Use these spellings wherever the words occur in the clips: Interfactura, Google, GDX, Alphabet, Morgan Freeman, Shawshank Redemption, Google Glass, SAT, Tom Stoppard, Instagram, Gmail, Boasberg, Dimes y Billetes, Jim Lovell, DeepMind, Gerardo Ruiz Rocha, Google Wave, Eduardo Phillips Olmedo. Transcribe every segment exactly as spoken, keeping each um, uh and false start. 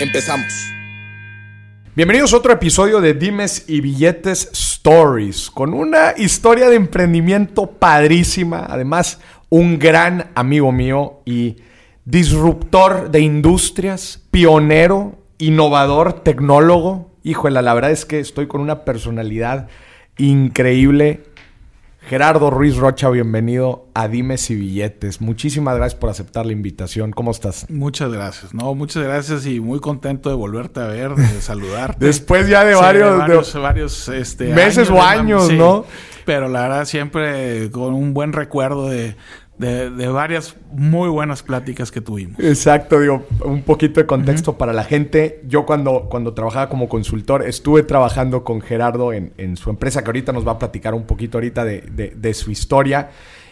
Empezamos. Bienvenidos a otro episodio de Dimes y Billetes Stories, con una historia de emprendimiento padrísima, además un gran amigo mío y disruptor de industrias, pionero, innovador, tecnólogo. Híjole, la verdad es que estoy con una personalidad increíble. Gerardo Ruiz Rocha, bienvenido a Dimes y Billetes. Muchísimas gracias por aceptar la invitación. ¿Cómo estás? Muchas gracias. No, muchas gracias y muy contento de volverte a ver, de saludarte. Después ya de varios, sí, de varios, de, varios este, meses años, o años, sí, ¿no? Pero la verdad siempre con un buen recuerdo de... De, de varias muy buenas pláticas que tuvimos. Exacto, digo, un poquito de contexto uh-huh. para la gente. Yo cuando, cuando trabajaba como consultor, estuve trabajando con Gerardo en, en su empresa, que ahorita nos va a platicar un poquito ahorita de, de, de su historia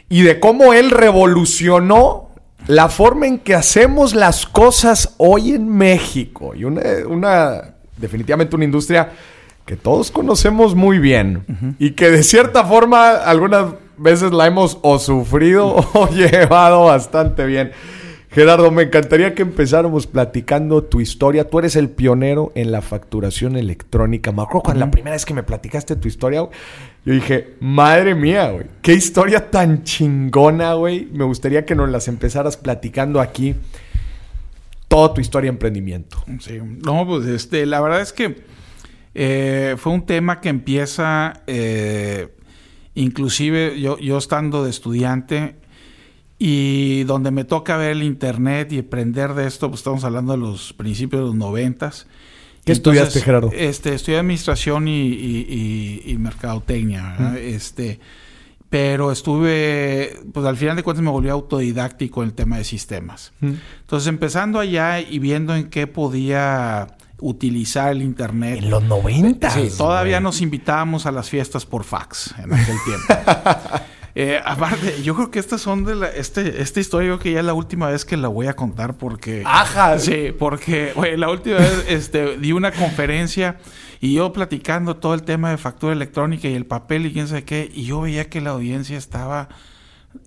y de cómo él revolucionó la forma en que hacemos las cosas hoy en México. Y una, una definitivamente una industria que todos conocemos muy bien uh-huh. y que de cierta forma algunas veces la hemos o sufrido o llevado bastante bien. Gerardo, me encantaría que empezáramos platicando tu historia. Tú eres el pionero en la facturación electrónica. Me acuerdo cuando uh-huh. la primera vez que me platicaste tu historia, güey, yo dije, madre mía, güey, qué historia tan chingona, güey. Me gustaría que nos las empezaras platicando aquí. Toda tu historia de emprendimiento. Sí. No, pues este, la verdad es que eh, fue un tema que empieza... Eh, Inclusive yo, yo estando de estudiante y donde me toca ver el internet y aprender de esto, pues estamos hablando de los principios de los noventas. ¿Qué Entonces, estudiaste, Gerardo? Este, estudié administración y, y, y, y mercadotecnia, ¿verdad? Mm. Este, pero estuve, pues al final de cuentas me volví autodidáctico en el tema de sistemas. Mm. Entonces empezando allá y viendo en qué podía utilizar el internet. En los noventas. Sí, todavía nos invitábamos a las fiestas por fax en aquel tiempo. eh, aparte, yo creo que estas son de la, este, esta historia yo creo que ya es la última vez que la voy a contar porque. Ajá. Sí, porque oye, la última vez este, di una conferencia y yo platicando todo el tema de factura electrónica y el papel y quién sabe qué, y yo veía que la audiencia estaba.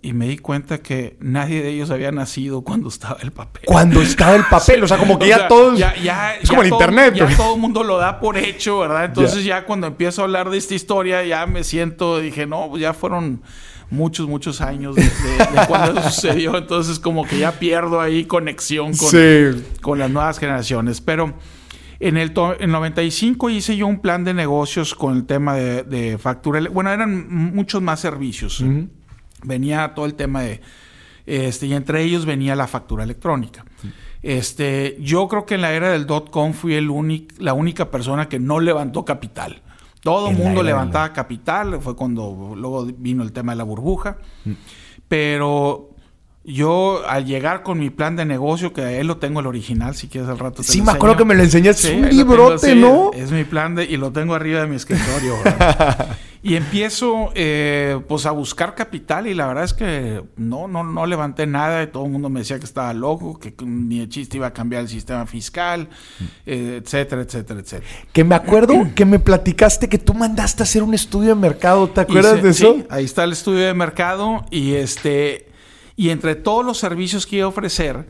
Y me di cuenta que nadie de ellos había nacido cuando estaba el papel. Cuando estaba el papel. Sí. O sea, como que o sea, ya todos... Ya, ya, es ya como el todo, internet. Ya ¿no? todo el mundo lo da por hecho, ¿verdad? Entonces yeah. ya cuando empiezo a hablar de esta historia, ya me siento... Dije, no, pues ya fueron muchos, muchos años desde de cuando eso sucedió. Entonces como que ya pierdo ahí conexión con, sí. con las nuevas generaciones. Pero en el to- en noventa y cinco hice yo un plan de negocios con el tema de, de factura. Bueno, eran muchos más servicios. Mm-hmm. Venía todo el tema de... Este, y entre ellos venía la factura electrónica. Sí. Este, yo creo que en la era del dot-com fui el único, la única persona que no levantó capital. Todo el mundo levantaba capital. Fue cuando luego vino el tema de la burbuja. Sí. Pero... Yo, al llegar con mi plan de negocio, que ahí lo tengo el original, si quieres al rato te Sí, lo me acuerdo que me lo enseñaste. Sí, es un librote, tengo, sí, ¿no? Es mi plan de, y lo tengo arriba de mi escritorio. Y empiezo, eh, pues, a buscar capital y la verdad es que no, no, no levanté nada. Y todo el mundo me decía que estaba loco, que ni el chiste iba a cambiar el sistema fiscal, eh, etcétera, etcétera, etcétera. Que me acuerdo que me platicaste que tú mandaste a hacer un estudio de mercado. ¿Te acuerdas se, de eso? Sí, ahí está el estudio de mercado y este... Y entre todos los servicios que iba a ofrecer,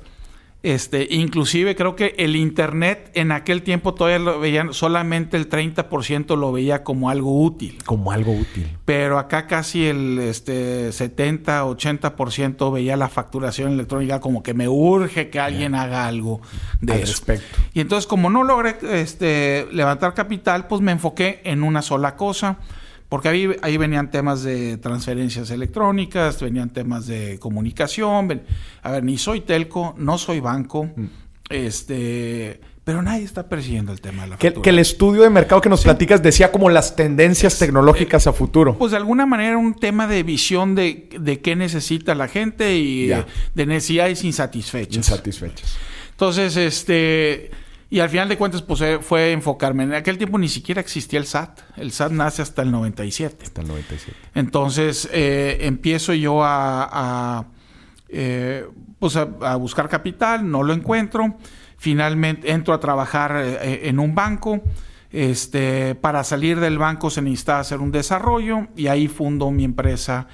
este, inclusive creo que el internet en aquel tiempo todavía lo veían, solamente el treinta por ciento lo veía como algo útil. Como algo útil. Pero acá casi el este, setenta, ochenta por ciento veía la facturación electrónica como que me urge que alguien yeah. haga algo de Al eso. Respecto. Y entonces como no logré este, levantar capital, pues me enfoqué en una sola cosa. Porque ahí, ahí venían temas de transferencias electrónicas, venían temas de comunicación. Ven, a ver, ni soy telco, no soy banco. Mm. Este... Pero nadie está persiguiendo el tema de la factura. Que, que el estudio de mercado que nos sí. platicas decía como las tendencias tecnológicas eh, a futuro. Pues de alguna manera un tema de visión de, de qué necesita la gente y yeah. de necesidades insatisfechas. Insatisfechas. Entonces, este... y al final de cuentas, pues fue enfocarme. En aquel tiempo ni siquiera existía el S A T. El S A T nace hasta el noventa y siete. Hasta el noventa y siete. Entonces, eh, empiezo yo a... a eh, pues a, a buscar capital. No lo encuentro. Finalmente, entro a trabajar eh, en un banco. Este, para salir del banco se necesitaba hacer un desarrollo. Y ahí fundo mi empresa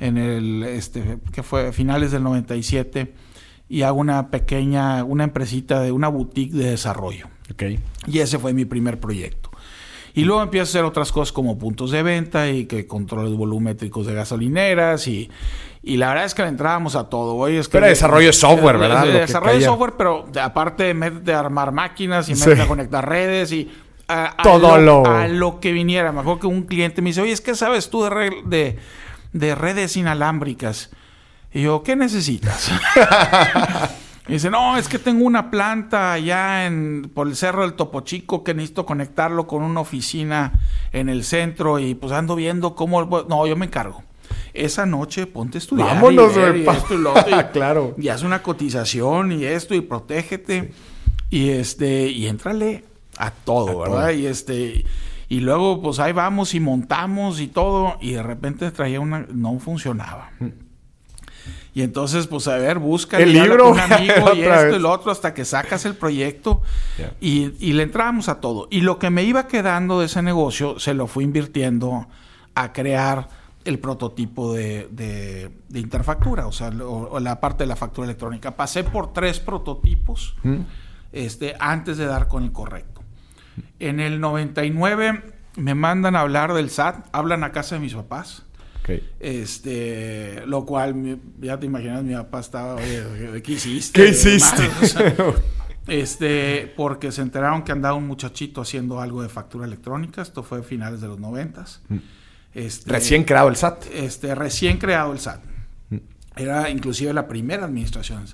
en el... Este, que fue finales del noventa y siete... Y hago una pequeña, una empresita de una boutique de desarrollo. Okay. Y ese fue mi primer proyecto. Y luego empiezo a hacer otras cosas como puntos de venta y que controles volumétricos de gasolineras. Y, y la verdad es que le entrábamos a todo. Oye, es que pero desarrollo de software, ¿verdad? De, de desarrollo de software, pero aparte métete a armar máquinas y métete sí. a conectar redes y a, a, todo lo, lo... a lo que viniera. Me acuerdo que un cliente me dice, oye, es que sabes tú de, re, de, de redes inalámbricas. Y yo, ¿qué necesitas? Y dice, no, es que tengo una planta allá en, por el Cerro del Topo Chico que necesito conectarlo con una oficina en el centro y pues ando viendo cómo... No, yo me encargo. Esa noche ponte a estudiar. Vámonos, y, ver, y esto y lo otro. Y, claro. Y haz una cotización y esto y protégete. Sí. Y este y éntrale a todo, a ¿verdad? Todo. Y este... Y luego pues ahí vamos y montamos y todo. Y de repente traía una... No funcionaba. Y entonces, pues, a ver, busca el libro, un amigo y esto y lo otro hasta que sacas el proyecto. Yeah. Y, y le entrábamos a todo. Y lo que me iba quedando de ese negocio se lo fui invirtiendo a crear el prototipo de, de, de Interfactura, o sea, lo, o la parte de la factura electrónica. Pasé por tres prototipos mm. este, antes de dar con el correcto. En el noventa y nueve me mandan a hablar del S A T, hablan a casa de mis papás. Okay. Este, lo cual, ya te imaginas, mi papá estaba, oye, ¿qué hiciste? ¿Qué hiciste? Mal, o sea, este, porque se enteraron que andaba un muchachito haciendo algo de factura electrónica. Esto fue a finales de los noventas. Este, recién creado el S A T. Este, recién creado el S A T. Era inclusive la primera administración.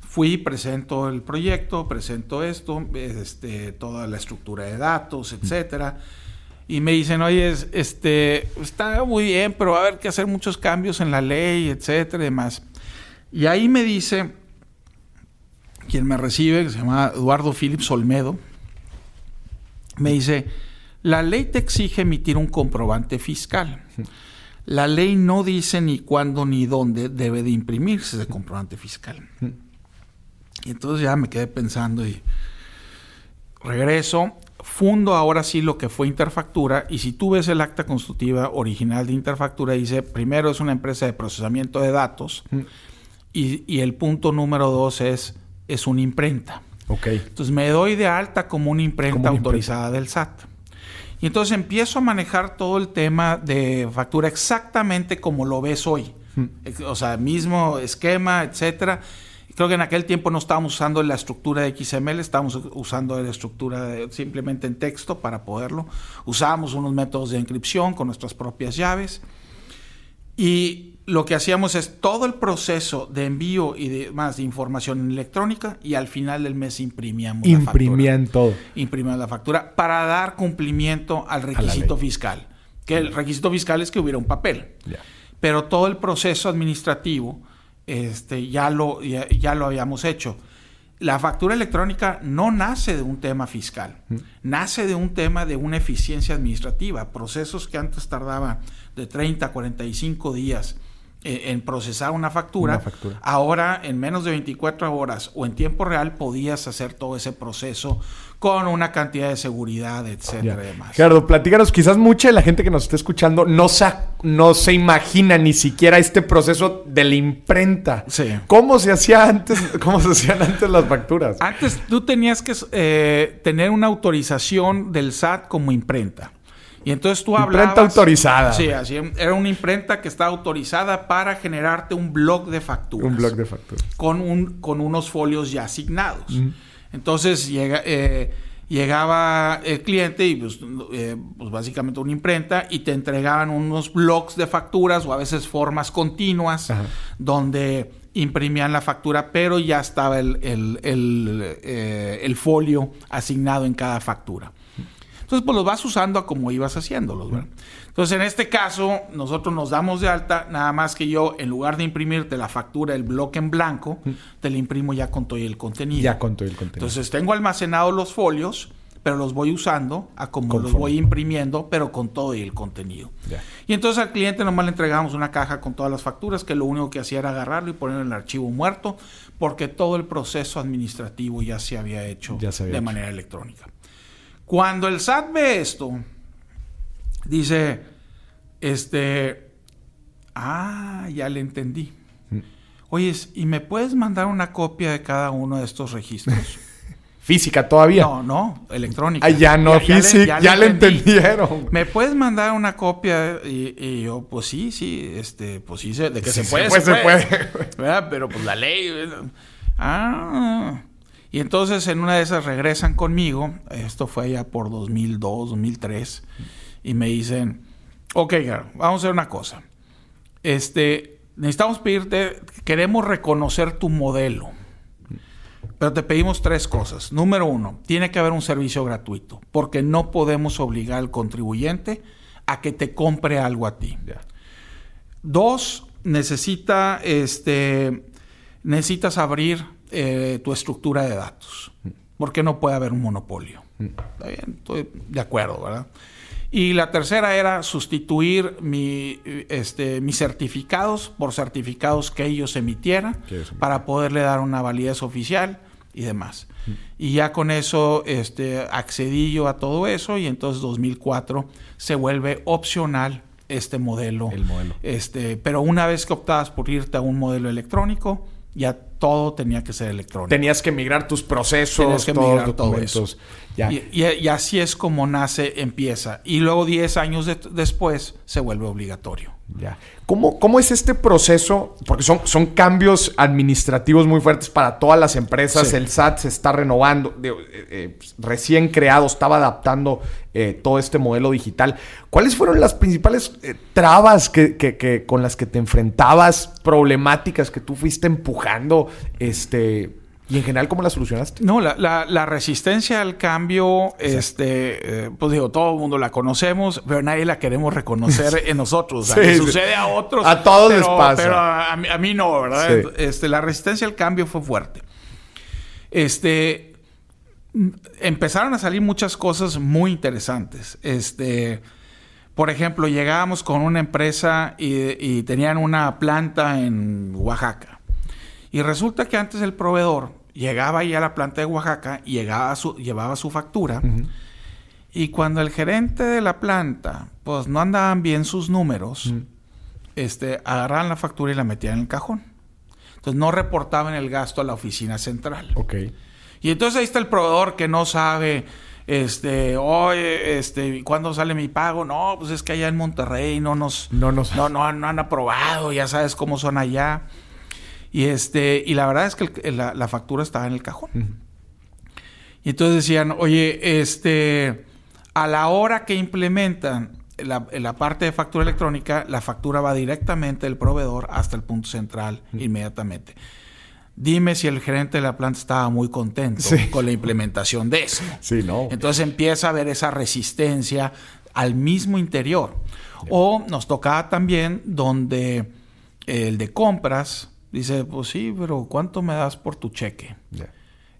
Fui, presento el proyecto, presento esto, este, toda la estructura de datos, etcétera. Y me dicen, oye, este, está muy bien, pero va a haber que hacer muchos cambios en la ley, etcétera, y demás. Y ahí me dice, quien me recibe, que se llama Eduardo Phillips Olmedo, me dice, la ley te exige emitir un comprobante fiscal. La ley no dice ni cuándo ni dónde debe de imprimirse ese comprobante fiscal. Y entonces ya me quedé pensando y regreso. Fundo ahora sí lo que fue Interfactura, y si tú ves el acta constitutiva original de Interfactura, dice, primero es una empresa de procesamiento de datos, mm. y, y el punto número dos es, es una imprenta. Okay. Entonces me doy de alta como una imprenta como una autorizada imprenta. Del S A T. Y entonces empiezo a manejar todo el tema de factura exactamente como lo ves hoy. Mm. O sea, mismo esquema, etcétera. Creo que en aquel tiempo no estábamos usando la estructura de X M L, estábamos usando la estructura de, simplemente en texto para poderlo. Usábamos unos métodos de encripción con nuestras propias llaves. Y lo que hacíamos es todo el proceso de envío y demás de información electrónica, y al final del mes imprimíamos Imprimían la factura. Imprimían todo. Imprimían la factura para dar cumplimiento al requisito fiscal. Que el requisito fiscal es que hubiera un papel. Yeah. Pero todo el proceso administrativo... Este, ya lo, ya, ya lo habíamos hecho. La factura electrónica no nace de un tema fiscal, mm. nace de un tema de una eficiencia administrativa. Procesos que antes tardaban de treinta a cuarenta y cinco días eh, en procesar una factura, una factura, ahora en menos de veinticuatro horas o en tiempo real podías hacer todo ese proceso con una cantidad de seguridad, etcétera, y demás. Gerardo, platícanos, quizás mucha de la gente que nos está escuchando no se, no se imagina ni siquiera este proceso de la imprenta. Sí. ¿Cómo se hacía antes? ¿Cómo se hacían antes las facturas? Antes tú tenías que eh, tener una autorización del S A T como imprenta. Y entonces tú hablabas... Imprenta autorizada. Sí, así era una imprenta que estaba autorizada para generarte un bloc de facturas. Un bloc de facturas. Con, un, con unos folios ya asignados. Mm. Entonces llega, eh, llegaba el cliente y pues, eh, pues básicamente una imprenta, y te entregaban unos blocs de facturas o a veces formas continuas. Ajá. Donde imprimían la factura, pero ya estaba el, el, el, eh, el folio asignado en cada factura. Entonces, pues los vas usando a como ibas haciéndolos, ¿verdad? Entonces, en este caso, nosotros nos damos de alta, nada más que yo, en lugar de imprimirte la factura, el bloque en blanco, te la imprimo ya con todo el contenido. Ya con todo el contenido. Entonces, tengo almacenados los folios, pero los voy usando a como Conforme. los voy imprimiendo, pero con todo el contenido. Yeah. Y entonces al cliente nomás le entregamos una caja con todas las facturas, que lo único que hacía era agarrarlo y ponerlo en el archivo muerto, porque todo el proceso administrativo ya se había hecho se había de hecho. manera electrónica. Cuando el S A T ve esto, dice, este, ah, ya le entendí. Mm. Oyes, ¿y me puedes mandar una copia de cada uno de estos registros? ¿Física todavía? No, no, electrónica. Ah, ya no, física, ya, ya le entendieron. ¿Me puedes mandar una copia? Y, y yo, pues sí, sí, este, pues sí, de que sí, se, puede, se puede, se puede. Se puede. ¿Verdad? Pero pues la ley. ¿Verdad? Ah. Y entonces en una de esas regresan conmigo, esto fue allá por dos mil dos, dos mil tres, y me dicen, ok, claro, vamos a hacer una cosa. Este, necesitamos pedirte, queremos reconocer tu modelo. Pero te pedimos tres cosas. Número uno, tiene que haber un servicio gratuito, porque no podemos obligar al contribuyente a que te compre algo a ti. Yeah. Dos, necesita, este, necesitas abrir eh, tu estructura de datos, porque no puede haber un monopolio. Mm. Está bien, estoy de acuerdo, ¿verdad? Y la tercera era sustituir mi, este, mis certificados por certificados que ellos emitieran para poderle dar una validez oficial y demás. Mm. Y ya con eso este, accedí yo a todo eso y entonces dos mil cuatro se vuelve opcional este modelo. El modelo. Este, pero una vez que optabas por irte a un modelo electrónico, ya todo tenía que ser electrónico. Tenías que migrar tus procesos, Tenías que todos los documentos. Todo eso. Y, y, y así es como nace, empieza. Y luego diez años de, después se vuelve obligatorio. Ya. ¿Cómo, cómo es este proceso? Porque son, son cambios administrativos muy fuertes para todas las empresas. Sí. El S A T se está renovando. De, eh, eh, recién creado, estaba adaptando eh, todo este modelo digital. ¿Cuáles fueron las principales eh, trabas que, que, que, con las que te enfrentabas? Problemáticas que tú fuiste empujando. este Y en general, ¿cómo la solucionaste? No, la, la, la resistencia al cambio, Exacto. este, eh, pues digo, todo el mundo la conocemos, pero nadie la queremos reconocer en nosotros. O sea, sí, que sí. Sucede a otros. A todos pero, les pasa. Pero a, a mí no, ¿verdad? Sí. Este, la resistencia al cambio fue fuerte. Este, empezaron a salir muchas cosas muy interesantes. Este, por ejemplo, llegábamos con una empresa y, y tenían una planta en Oaxaca. Y resulta que antes el proveedor llegaba ahí a la planta de Oaxaca y llegaba su, llevaba su factura. Uh-huh. Y cuando el gerente de la planta, pues no andaban bien sus números, uh-huh. este, agarraban la factura y la metían en el cajón. Entonces no reportaban el gasto a la oficina central. Okay. Y entonces ahí está el proveedor que no sabe, este, oye, este, ¿cuándo sale mi pago? No, pues es que allá en Monterrey no nos, no, nos... no, no, no han aprobado, ya sabes cómo son allá. Y este y la verdad es que el, la, la factura estaba en el cajón. Uh-huh. Y entonces decían, oye, este a la hora que implementan la, la parte de factura electrónica, la factura va directamente del proveedor hasta el punto central uh-huh. inmediatamente. Dime si el gerente de la planta estaba muy contento sí. con la implementación de eso. Sí, no. Entonces empieza a haber esa resistencia al mismo interior. Yeah. O nos tocaba también donde el de compras... Dice, pues sí, pero ¿cuánto me das por tu cheque? Yeah.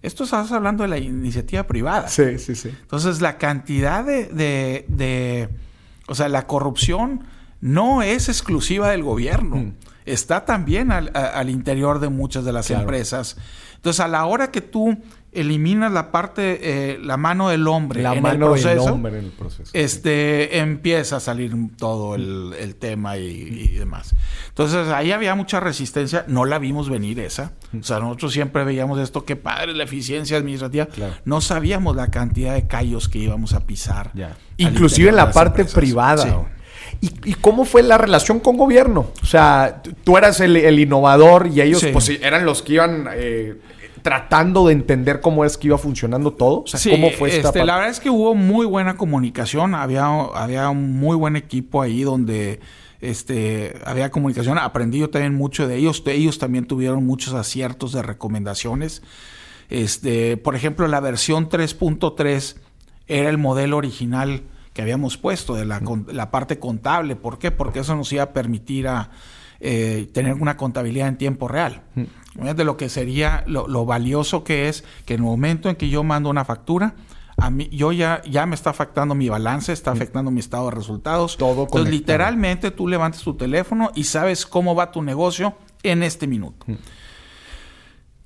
Esto estás hablando de la iniciativa privada. Sí, sí, sí. Entonces, la cantidad de, de, de... O sea, la corrupción no es exclusiva del gobierno. Mm. Está también al, a, al interior de muchas de las claro. empresas. Entonces, a la hora que tú eliminas la parte... Eh, la mano del hombre la en mano el proceso... La mano del hombre en el proceso. Este, sí. Empieza a salir todo el, el tema y, y demás. Entonces, ahí había mucha resistencia. No la vimos venir esa. O sea, nosotros siempre veíamos esto. ¡Qué padre la eficiencia administrativa! Claro. No sabíamos la cantidad de callos que íbamos a pisar. Ya. Inclusive en la parte empresas. privada. Sí. ¿Y, ¿Y cómo fue la relación con gobierno? O sea, tú eras el, el innovador y ellos sí. pues, eran los que iban... Eh, tratando de entender cómo es que iba funcionando todo. O sea, sí, ¿cómo fue esta este, la verdad es que hubo muy buena comunicación. Había, había un muy buen equipo ahí donde este, había comunicación. Aprendí yo también mucho de ellos. Ellos también tuvieron muchos aciertos de recomendaciones. Este, por ejemplo, la versión tres punto tres era el modelo original que habíamos puesto de la, la parte contable. ¿Por qué? Porque eso nos iba a permitir a, eh, tener una contabilidad en tiempo real. De lo que sería lo, lo valioso que es que en el momento en que yo mando una factura, a mí, yo ya, ya me está afectando mi balance, está afectando mi estado de resultados. Todo conectado. Entonces, literalmente, tú levantas tu teléfono y sabes cómo va tu negocio en este minuto. Mm.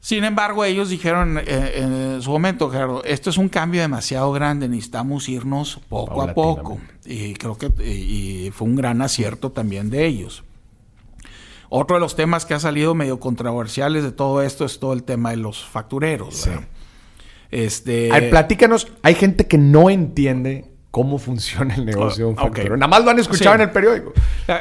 Sin embargo, ellos dijeron eh, en su momento, Gerardo, esto es un cambio demasiado grande, necesitamos irnos poco a poco. Y creo que y, y fue un gran acierto también de ellos. Otro de los temas que ha salido medio controversiales de todo esto es todo el tema de los factureros, ¿verdad? Sí. Este... Ay, platícanos, hay gente que no entiende cómo funciona el negocio de un facturero. Okay. Nada más lo han escuchado sí. en el periódico.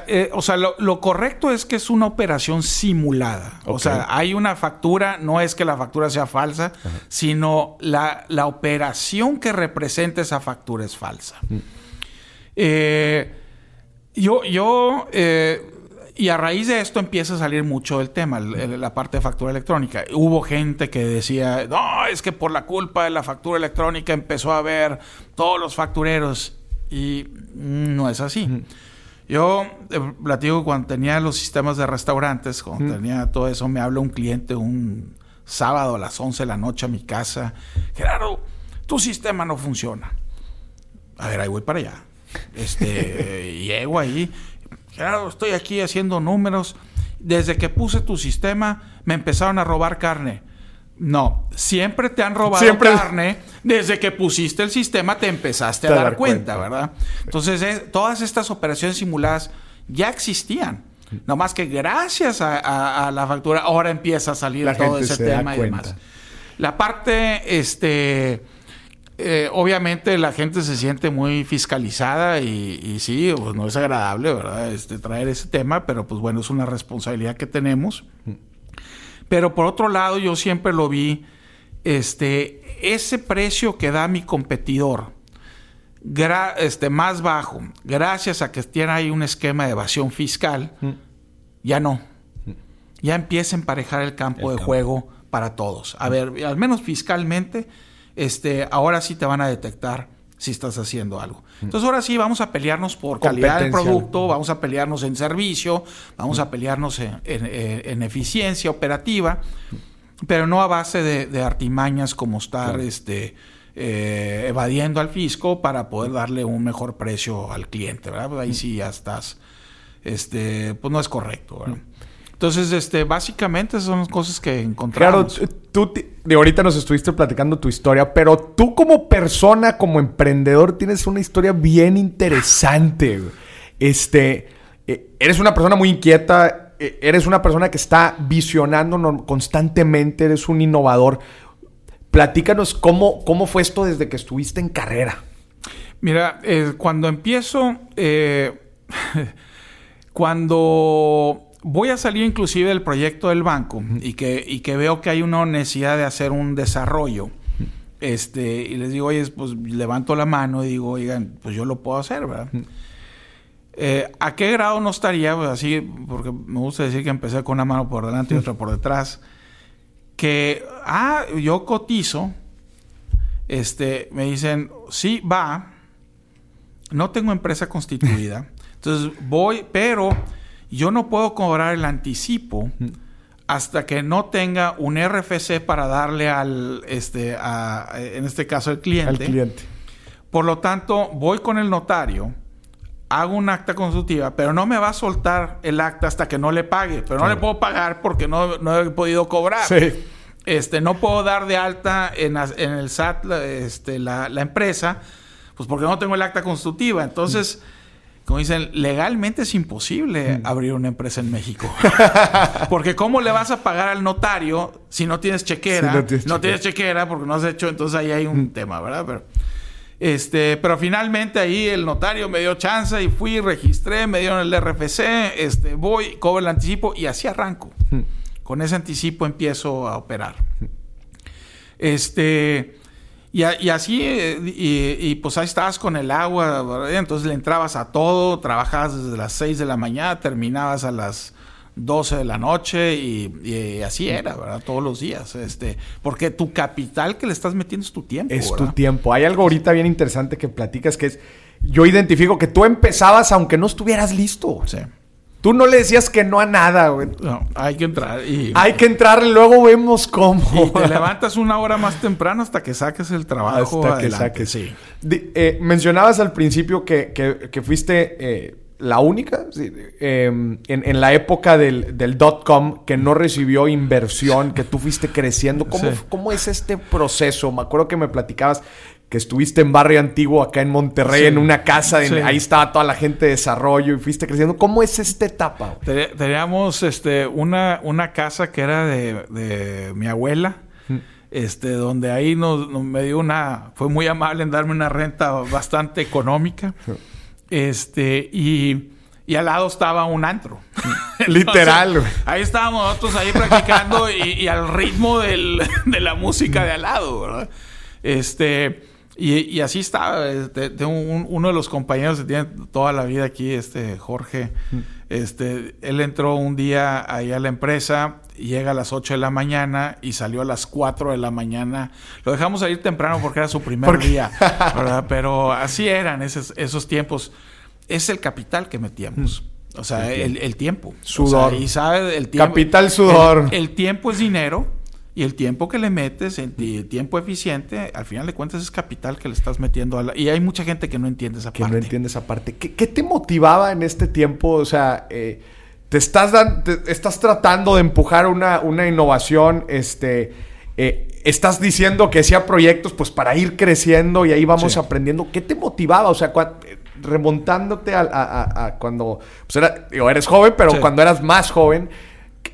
Eh, o sea, lo, lo correcto es que es una operación simulada. Okay. O sea, hay una factura, no es que la factura sea falsa, ajá, sino la, la operación que representa esa factura es falsa. Mm. Eh, yo, yo eh, y a raíz de esto empieza a salir mucho el tema, el, el, la parte de factura electrónica. Hubo gente que decía, no, es que por la culpa de la factura electrónica empezó a haber todos los factureros, y no es así. Mm. Yo eh, platico, cuando tenía los sistemas de restaurantes, cuando mm. tenía todo eso, me habló un cliente un sábado a las once de la noche a mi casa. Gerardo, tu sistema no funciona. A ver, ahí voy para allá. Este, llego ahí. Gerardo, estoy aquí haciendo números. Desde que puse tu sistema, me empezaron a robar carne. No, siempre te han robado siempre. carne. Desde que pusiste el sistema te empezaste a dar, dar cuenta, cuenta, ¿verdad? Entonces, es, todas estas operaciones simuladas ya existían. Nomás que gracias a, a, a la factura ahora empieza a salir la todo ese tema y demás. La parte, este... Eh, obviamente la gente se siente muy fiscalizada y, y sí, pues no es agradable, ¿verdad? Este, traer ese tema, pero pues bueno, es una responsabilidad que tenemos. Pero por otro lado, yo siempre lo vi, este, ese precio que da mi competidor, gra- este, más bajo, gracias a que tiene ahí un esquema de evasión fiscal, mm. ya no. Mm. Ya empieza a emparejar el campo el de campo. juego para todos. A ver, al menos fiscalmente... Este, ahora sí te van a detectar si estás haciendo algo. Entonces, ahora sí vamos a pelearnos por calidad del producto, vamos a pelearnos en servicio, vamos a pelearnos en, en, en eficiencia operativa, pero no a base de, de artimañas como estar claro. este, eh, evadiendo al fisco para poder darle un mejor precio al cliente, ¿verdad? Pues ahí sí ya estás, este, pues no es correcto, ¿verdad? Entonces, este, básicamente esas son las cosas que encontramos. Claro, tú te, de ahorita nos estuviste platicando tu historia, pero tú como persona, como emprendedor, tienes una historia bien interesante. Este, eres una persona muy inquieta, eres una persona que está visionando constantemente, eres un innovador. Platícanos cómo, cómo fue esto desde que estuviste en carrera. Mira, eh, cuando empiezo, eh, cuando... voy a salir inclusive del proyecto del banco y que, y que veo que hay una necesidad de hacer un desarrollo. Este, y les digo, oye, pues levanto la mano y digo, oigan, pues yo lo puedo hacer, ¿verdad? Eh, ¿A qué grado no estaría? Pues así, porque me gusta decir que empecé con una mano por delante y otra por detrás. Que, ah, yo cotizo. Este, me dicen, sí, va. No tengo empresa constituida. Entonces voy, pero... yo no puedo cobrar el anticipo hasta que no tenga un R F C para darle al, este, a, en este caso, al cliente. Al cliente. Por lo tanto, voy con el notario, hago un acta constitutiva, pero no me va a soltar el acta hasta que no le pague. Pero claro. no le puedo pagar porque no, no he podido cobrar. Sí. Este, no puedo dar de alta en, en el S A T la, este, la, la empresa, pues porque no tengo el acta constitutiva. Entonces... Mm. Como dicen, legalmente es imposible mm. abrir una empresa en México. Porque ¿cómo le vas a pagar al notario si no tienes chequera? Si no tienes, no chequera. tienes chequera porque no has hecho... Entonces ahí hay un mm. tema, ¿verdad? Pero, este, pero finalmente ahí el notario me dio chance y fui, registré, me dieron el R F C, este, voy, cobro el anticipo y así arranco. Mm. Con ese anticipo empiezo a operar. Este... Y, y así, y, y pues ahí estabas con el agua, ¿verdad? Entonces le entrabas a todo, trabajabas desde las seis de la mañana, terminabas a las doce de la noche y, y así era, ¿verdad? Todos los días. Este, porque tu capital que le estás metiendo es tu tiempo. Es ¿verdad? Tu tiempo. Hay algo ahorita bien interesante que platicas que es, yo identifico que tú empezabas aunque no estuvieras listo. Sí. Tú no le decías que no a nada, güey. No, hay que entrar. Y, hay que entrar, luego vemos cómo. Y te levantas una hora más temprano hasta que saques el trabajo. Hasta adelante. Que saques, sí. De, eh, mencionabas al principio que, que, que fuiste eh, la única sí, eh, en, en la época del, del dot-com que no recibió inversión, que tú fuiste creciendo. ¿Cómo, sí. ¿Cómo es este proceso? Me acuerdo que me platicabas que estuviste en Barrio Antiguo acá en Monterrey, sí, en una casa, de, sí. Ahí estaba toda la gente de desarrollo y fuiste creciendo. ¿Cómo es esta etapa? Teníamos este, una, una casa que era de, de mi abuela, mm. este, donde ahí nos, nos me dio una, fue muy amable en darme una renta bastante económica. Este, y, y al lado estaba un antro. Literal. Entonces, ahí estábamos nosotros ahí practicando y, y al ritmo del, de la música de al lado, ¿verdad? Este. Y, y así estaba. Este, tengo un, uno de los compañeros que tiene toda la vida aquí, este Jorge. Mm. Este, él entró un día ahí a la empresa, llega a las ocho de la mañana y salió a las cuatro de la mañana. Lo dejamos salir temprano porque era su primer día, ¿verdad? Pero así eran esos, esos tiempos. Es el capital que metíamos. Mm. O sea, el, el, el tiempo. Sudor. O sea, y sabe, el tiempo. Capital sudor. El, el tiempo es dinero. Y el tiempo que le metes, el tiempo eficiente, al final de cuentas es capital que le estás metiendo a la... Y hay mucha gente que no entiende esa que parte. Que no entiende esa parte. ¿Qué, qué te motivaba en este tiempo? O sea, eh, te estás dan, te estás tratando de empujar una, una innovación, este, eh, estás diciendo que hacía proyectos pues para ir creciendo y ahí vamos sí. aprendiendo. ¿Qué te motivaba? O sea, cua, remontándote a, a, a, a cuando... Pues era, digo, eres joven, pero sí. cuando eras más joven...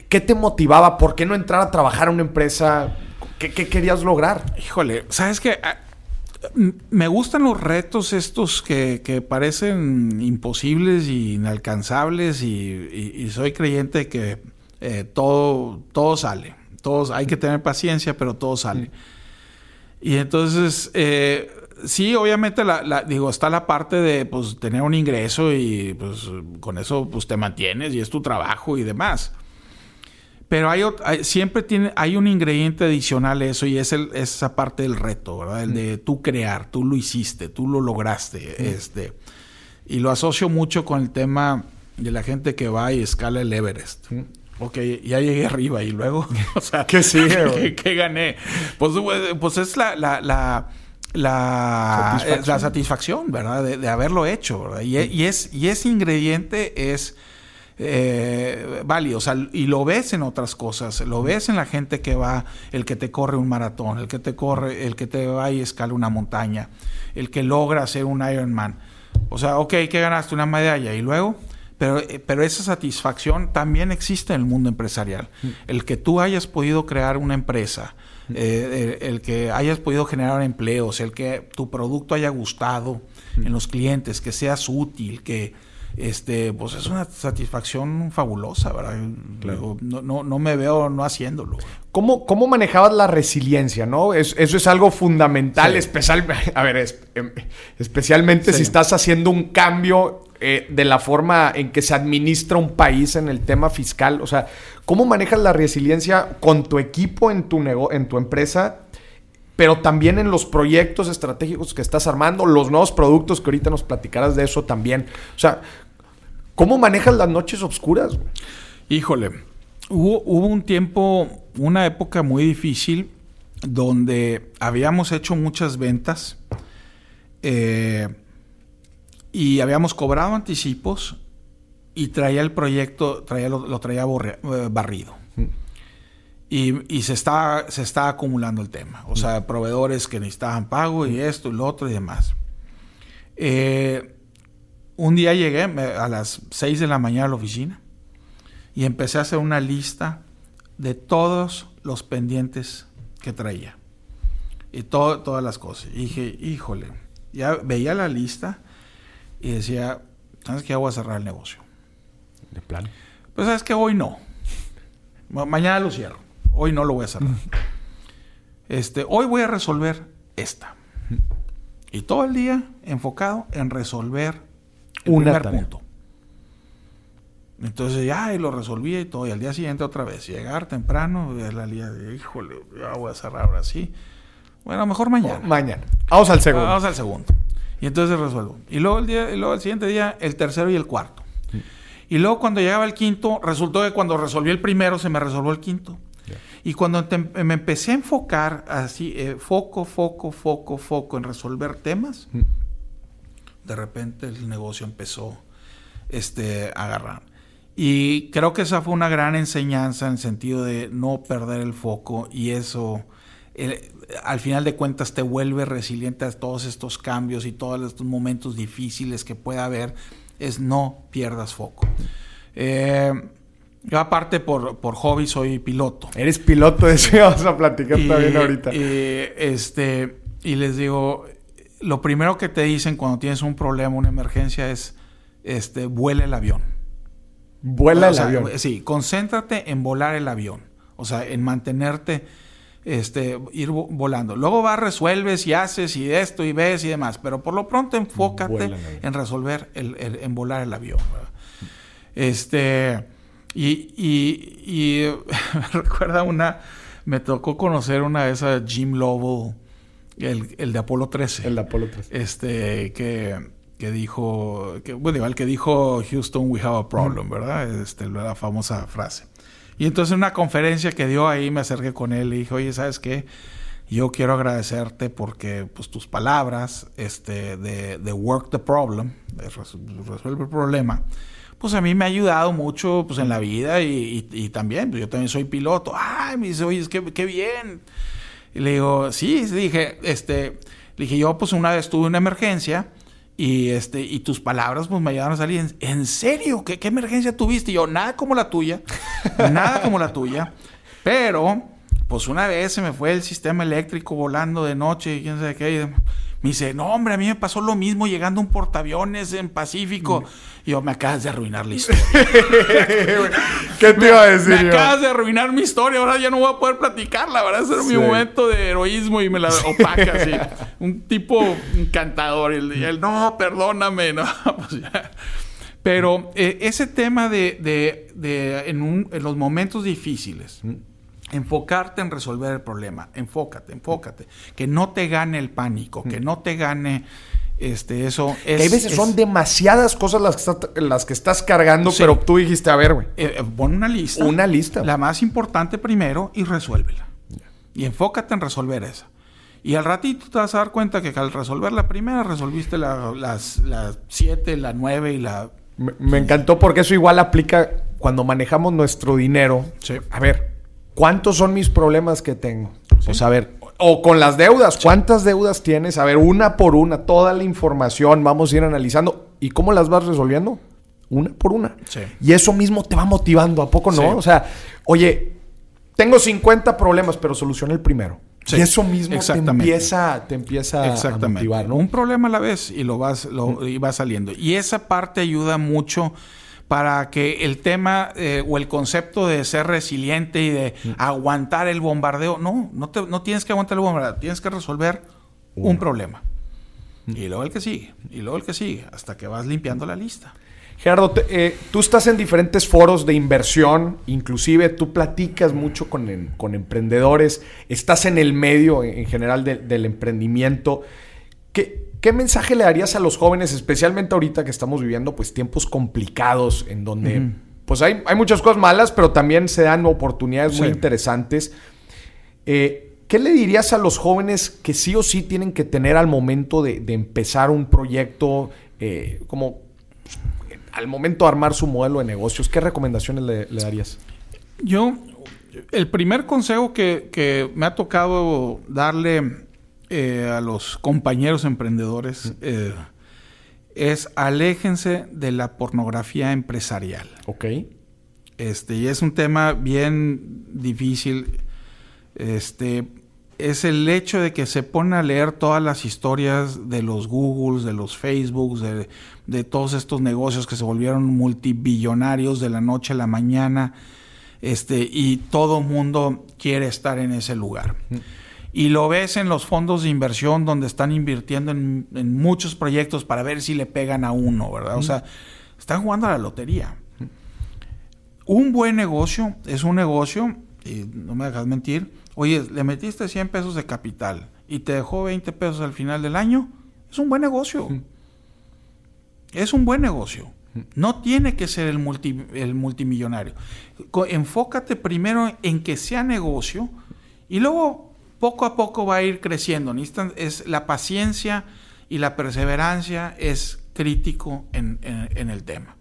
¿Qué te motivaba? ¿Por qué no entrar a trabajar a una empresa? ¿Qué, qué querías lograr? Híjole, ¿sabes qué? Me gustan los retos estos que, que parecen imposibles y inalcanzables y, y, y soy creyente que eh, todo, todo sale. Todos, hay que tener paciencia, pero todo sale. Y entonces, eh, sí, obviamente, la, la, digo, está la parte de pues, tener un ingreso y pues con eso pues, te mantienes y es tu trabajo y demás. Pero hay, hay siempre tiene hay un ingrediente adicional a eso y es, el, es esa parte del reto, ¿verdad? El de tú crear, tú lo hiciste, tú lo lograste. Mm. este Y lo asocio mucho con el tema de la gente que va y escala el Everest. Mm. Ok, ya llegué arriba y luego, o sea, ¿qué sigue? ¿Qué, qué gané? Pues, pues es la... la, la La satisfacción, la satisfacción ¿verdad? De, de haberlo hecho, ¿verdad? Y, mm. y, es, y ese ingrediente es... Eh, vale, o sea, y lo ves en otras cosas, lo ves en la gente que va, el que te corre un maratón, el que te corre, el que te va y escala una montaña, el que logra hacer un Ironman. O sea, ok, que ganaste una medalla y luego, pero, pero esa satisfacción también existe en el mundo empresarial. El que tú hayas podido crear una empresa, eh, el, el que hayas podido generar empleos, el que tu producto haya gustado en los clientes, que seas útil, que... Este, pues es una satisfacción fabulosa, ¿verdad? Claro. No, no, no me veo no haciéndolo. ¿Cómo, cómo manejabas la resiliencia, no? Es, eso es algo fundamental, sí. especial, a ver, es, especialmente sí. si estás haciendo un cambio eh, de la forma en que se administra un país en el tema fiscal. O sea, ¿cómo manejas la resiliencia con tu equipo en tu nego- en tu empresa? Pero también en los proyectos estratégicos que estás armando, los nuevos productos que ahorita nos platicarás de eso también. O sea, ¿cómo manejas las noches oscuras? Híjole, hubo, hubo un tiempo, una época muy difícil donde habíamos hecho muchas ventas eh, y habíamos cobrado anticipos y traía el proyecto, traía, lo, lo traía borre, barrido. Y, y se está se está acumulando el tema. O sea, proveedores que necesitaban pago y esto y lo otro y demás. Eh, un día llegué a las seis de la mañana a la oficina y empecé a hacer una lista de todos los pendientes que traía. Y todo, todas las cosas. Y dije, híjole. Ya veía la lista y decía, ¿sabes qué? Voy a cerrar el negocio. ¿De plan? Pues, ¿sabes qué? Hoy no. Ma- mañana lo cierro. Hoy no lo voy a cerrar. Este, hoy voy a resolver esta. Y todo el día enfocado en resolver el primer punto. Entonces ya, y lo resolví y todo, y al día siguiente otra vez, llegar temprano, y la lía de, híjole, ya voy a cerrar ahora sí. Bueno, mejor mañana. Oh, mañana. Vamos al segundo. Vamos al segundo. Y entonces resuelvo. Y luego el día, y luego el siguiente día, el tercero y el cuarto. Sí. Y luego cuando llegaba el quinto, resultó que cuando resolví el primero, se me resolvió el quinto. Yeah. Y cuando te, me empecé a enfocar así, eh, foco, foco, foco, foco en resolver temas, mm. de repente el negocio empezó este, a agarrar. Y creo que esa fue una gran enseñanza en el sentido de no perder el foco, y eso... El, al final de cuentas te vuelve resiliente a todos estos cambios y todos estos momentos difíciles que pueda haber, es no pierdas foco. Eh, yo aparte por, por hobby soy piloto. Eres piloto, de eso vamos a platicar y, también ahorita. Y, este, y les digo, lo primero que te dicen cuando tienes un problema, una emergencia es, este, vuela el avión. Vuela o sea, el avión. Sí, concéntrate en volar el avión, o sea, en mantenerte... Este, ir volando. Luego vas, resuelves y haces y esto y ves y demás, pero por lo pronto enfócate Vuela, en resolver el, el, en volar el avión, ¿verdad? Este y, y, y me recuerda una, me tocó conocer una de esas Jim Lovell, el, el de Apolo trece, el de Apolo trece, este que, que dijo que, bueno, igual que dijo Houston we have a problem, ¿verdad? Este, la famosa frase. Y entonces en una conferencia que dio ahí, me acerqué con él y dije, oye, ¿sabes qué? Yo quiero agradecerte porque pues, tus palabras este, de, de work the problem, de resuelve el problema, pues a mí me ha ayudado mucho pues, en la vida y, y, y también, pues, yo también soy piloto. Ay, me dice, oye, qué, qué bien. Y le digo, sí, dije, este, le dije, yo pues una vez tuve una emergencia. Y este y tus palabras pues me ayudaron a salir. ¿En serio? ¿Qué, qué emergencia tuviste? Y yo, nada como la tuya. Nada como la tuya. Pero, pues una vez se me fue el sistema eléctrico volando de noche y quién sabe qué. Y me dice, no, hombre, a mí me pasó lo mismo llegando a un portaaviones en Pacífico. Mm. Y yo, me acabas de arruinar la historia. ¿Qué te iba a decir? Me, me acabas de arruinar mi historia. Ahora ya no voy a poder platicarla, ¿verdad? Ese era sí. mi momento de heroísmo y me la opaca, así. Un tipo encantador. Y él, no, perdóname. No, pues ya. Pero eh, ese tema de, de, de en, un, en los momentos difíciles... Mm. Enfocarte en resolver el problema. Enfócate, enfócate. Que no te gane el pánico, que no te gane este, eso. Es, que hay veces es, son demasiadas cosas las que, está, las que estás cargando, sí. pero tú dijiste, a ver, güey. Eh, pon una lista. Una lista. La más importante primero y resuélvela. Yeah. Y enfócate en resolver esa. Y al ratito te vas a dar cuenta que al resolver la primera, resolviste la, las, las siete, la nueve y la... Me, me encantó porque eso igual aplica cuando manejamos nuestro dinero. Sí. A ver... ¿Cuántos son mis problemas que tengo? Sí. Pues a ver, o con las deudas, ¿cuántas sí. deudas tienes? A ver, una por una, toda la información, vamos a ir analizando. ¿Y cómo las vas resolviendo? Una por una. Sí. Y eso mismo te va motivando, ¿a poco no? Sí. O sea, oye, tengo cincuenta problemas, pero solucioné el primero. Sí. Y eso mismo te empieza, te empieza a motivar, ¿no? Un problema a la vez y lo vas, lo, y va saliendo. Y esa parte ayuda mucho... para que el tema eh, o el concepto de ser resiliente y de mm. aguantar el bombardeo... No, no, te, no tienes que aguantar el bombardeo. Tienes que resolver Uno. un problema. Mm. Y luego el que sigue. Y luego el que sigue. Hasta que vas limpiando la lista. Gerardo, te, eh, tú estás en diferentes foros de inversión. Inclusive tú platicas mucho con, en, con emprendedores. Estás en el medio en, en general de, del emprendimiento. ¿Qué... ¿Qué mensaje le darías a los jóvenes, especialmente ahorita que estamos viviendo pues tiempos complicados en donde uh-huh. pues hay, hay muchas cosas malas, pero también se dan oportunidades sí. muy interesantes? Eh, ¿Qué le dirías a los jóvenes que sí o sí tienen que tener al momento de, de empezar un proyecto, eh, como al momento de armar su modelo de negocios? ¿Qué recomendaciones le, le darías? Yo, el primer consejo que, que me ha tocado darle... Eh, a los compañeros emprendedores eh, es aléjense de la pornografía empresarial. Ok. Este, y es un tema bien difícil. Este, es el hecho de que se pone a leer todas las historias de los Googles, de los Facebooks, de, de todos estos negocios que se volvieron multibillonarios de la noche a la mañana. Este, y todo mundo quiere estar en ese lugar. Mm. Y lo ves en los fondos de inversión donde están invirtiendo en, en muchos proyectos para ver si le pegan a uno, ¿verdad? O sea, están jugando a la lotería. Un buen negocio es un negocio, y no me dejas mentir, oye, le metiste cien pesos de capital y te dejó veinte pesos al final del año, es un buen negocio. Mm. Es un buen negocio. No tiene que ser el, multi, el multimillonario. Enfócate primero en que sea negocio y luego poco a poco va a ir creciendo. Es la paciencia y la perseverancia es crítico en, en, en el tema.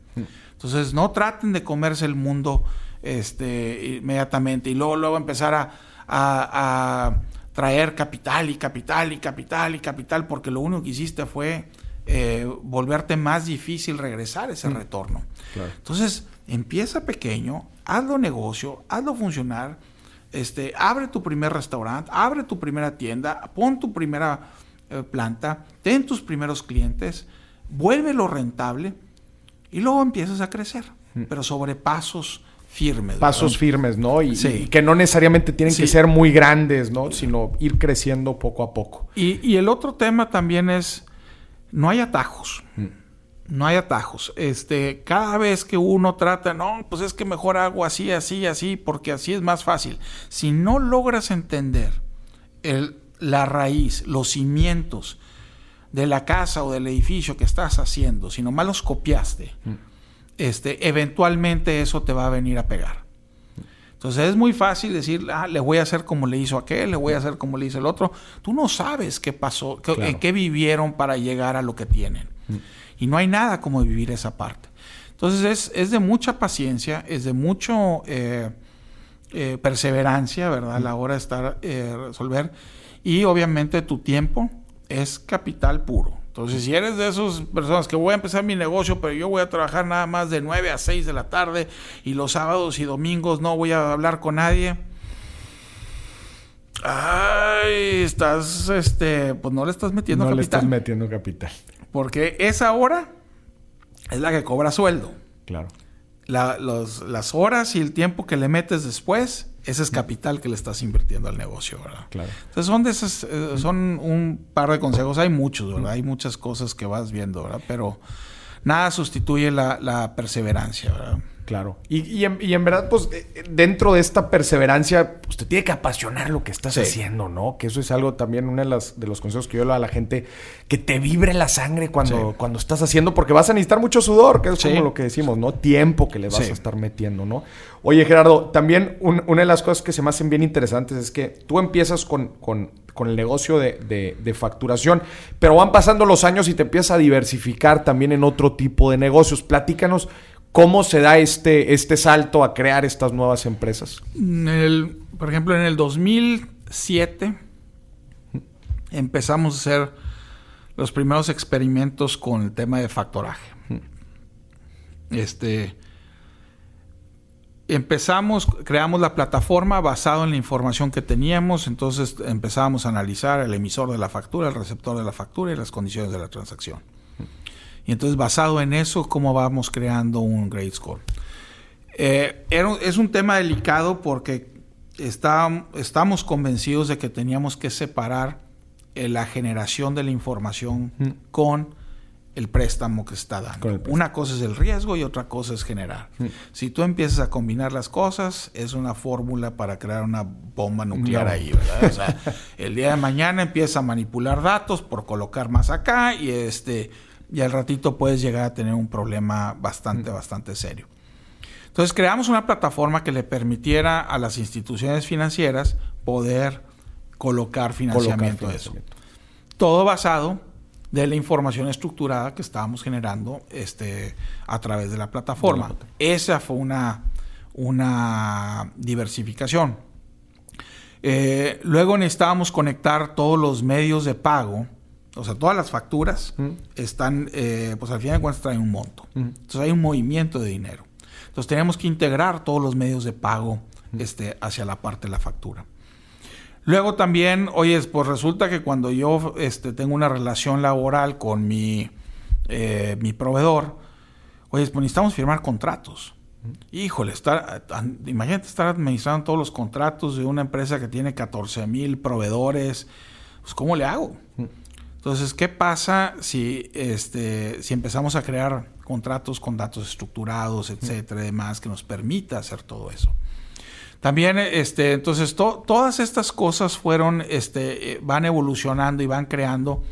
Entonces, no traten de comerse el mundo este, inmediatamente y luego, luego empezar a, a, a traer capital y capital y capital y capital, porque lo único que hiciste fue... Eh, volverte más difícil regresar ese mm. retorno. Claro. Entonces, empieza pequeño, hazlo negocio, hazlo funcionar, este, abre tu primer restaurante, abre tu primera tienda, pon tu primera eh, planta, ten tus primeros clientes, vuélvelo rentable y luego empiezas a crecer, mm. pero sobre pasos firmes. Pasos ¿verdad? firmes, ¿no? Y, sí. y que no necesariamente tienen sí. que ser muy grandes, ¿no? Sí. Sino ir creciendo poco a poco. Y, y el otro tema también es no hay atajos. No hay atajos. Este, cada vez que uno trata, no, pues es que mejor hago así, así, así, porque así es más fácil. Si no logras entender el, la raíz, los cimientos de la casa o del edificio que estás haciendo, si nomás los copiaste, mm. este, eventualmente eso te va a venir a pegar. Entonces es muy fácil decir, ah, le voy a hacer como le hizo aquel, le voy a hacer como le hizo el otro. Tú no sabes qué pasó, qué, claro. qué vivieron para llegar a lo que tienen. Mm. Y no hay nada como vivir esa parte. Entonces es, es de mucha paciencia, es de mucha eh, eh, perseverancia, ¿verdad? A la hora de estar, eh, resolver. Y obviamente tu tiempo es capital puro. Entonces, si eres de esas personas que voy a empezar mi negocio, pero yo voy a trabajar nada más de nueve a seis de la tarde y los sábados y domingos no voy a hablar con nadie. Ay, estás, este, pues no le estás metiendo capital. No le estás metiendo capital. Porque esa hora es la que cobra sueldo. Claro. La, los, las horas y el tiempo que le metes después, ese es capital que le estás invirtiendo al negocio, ¿verdad? Claro. Entonces son de esas, eh, son un par de consejos. Hay muchos, ¿verdad? Hay muchas cosas que vas viendo, ¿verdad? Pero nada sustituye la, la perseverancia, ¿verdad? Claro. Y, y, en, y en verdad, pues, dentro de esta perseverancia, pues te tiene que apasionar lo que estás sí. haciendo, ¿no? Que eso es algo también, uno de, las, de los consejos que yo le doy a la gente, que te vibre la sangre cuando, sí. cuando estás haciendo, porque vas a necesitar mucho sudor, que es sí. como lo que decimos, ¿no? Tiempo que le vas sí. a estar metiendo, ¿no? Oye, Gerardo, también un, una de las cosas que se me hacen bien interesantes es que tú empiezas con... con con el negocio de, de, de facturación, pero van pasando los años y te empiezas a diversificar también en otro tipo de negocios. Platícanos cómo se da este, este salto a crear estas nuevas empresas. En el, por ejemplo, en el dos mil siete empezamos a hacer los primeros experimentos con el tema de factoraje. Este... Empezamos, creamos la plataforma basado en la información que teníamos, entonces empezábamos a analizar el emisor de la factura, el receptor de la factura y las condiciones de la transacción. Y entonces basado en eso, ¿cómo vamos creando un grade score? Eh, era, es un tema delicado porque está, estamos convencidos de que teníamos que separar eh, la generación de la información mm. con... el préstamo que está dando. Una cosa es el riesgo y otra cosa es generar. Sí. Si tú empiezas a combinar las cosas, es una fórmula para crear una bomba nuclear no. ahí, ¿verdad? O sea, el día de mañana empieza a manipular datos por colocar más acá y este y al ratito puedes llegar a tener un problema bastante, mm. bastante serio. Entonces creamos una plataforma que le permitiera a las instituciones financieras poder colocar financiamiento de eso. Todo basado de la información estructurada que estábamos generando este, a través de la plataforma. No, no, no. Esa fue una, una diversificación. Eh, luego necesitábamos conectar todos los medios de pago, o sea, todas las facturas mm. están, eh, pues al final de cuentas traen un monto. Mm. Entonces hay un movimiento de dinero. Entonces teníamos que integrar todos los medios de pago mm. este, hacia la parte de la factura. Luego también, oye, pues resulta que cuando yo este, tengo una relación laboral con mi, eh, mi proveedor, oye, pues necesitamos firmar contratos. Híjole, estar, imagínate estar administrando todos los contratos de una empresa que tiene catorce mil proveedores. Pues, ¿cómo le hago? Entonces, ¿qué pasa si, este, si empezamos a crear contratos con datos estructurados, etcétera, demás, que nos permita hacer todo eso. También, este, entonces, to, todas estas cosas fueron, este, van evolucionando y van creando,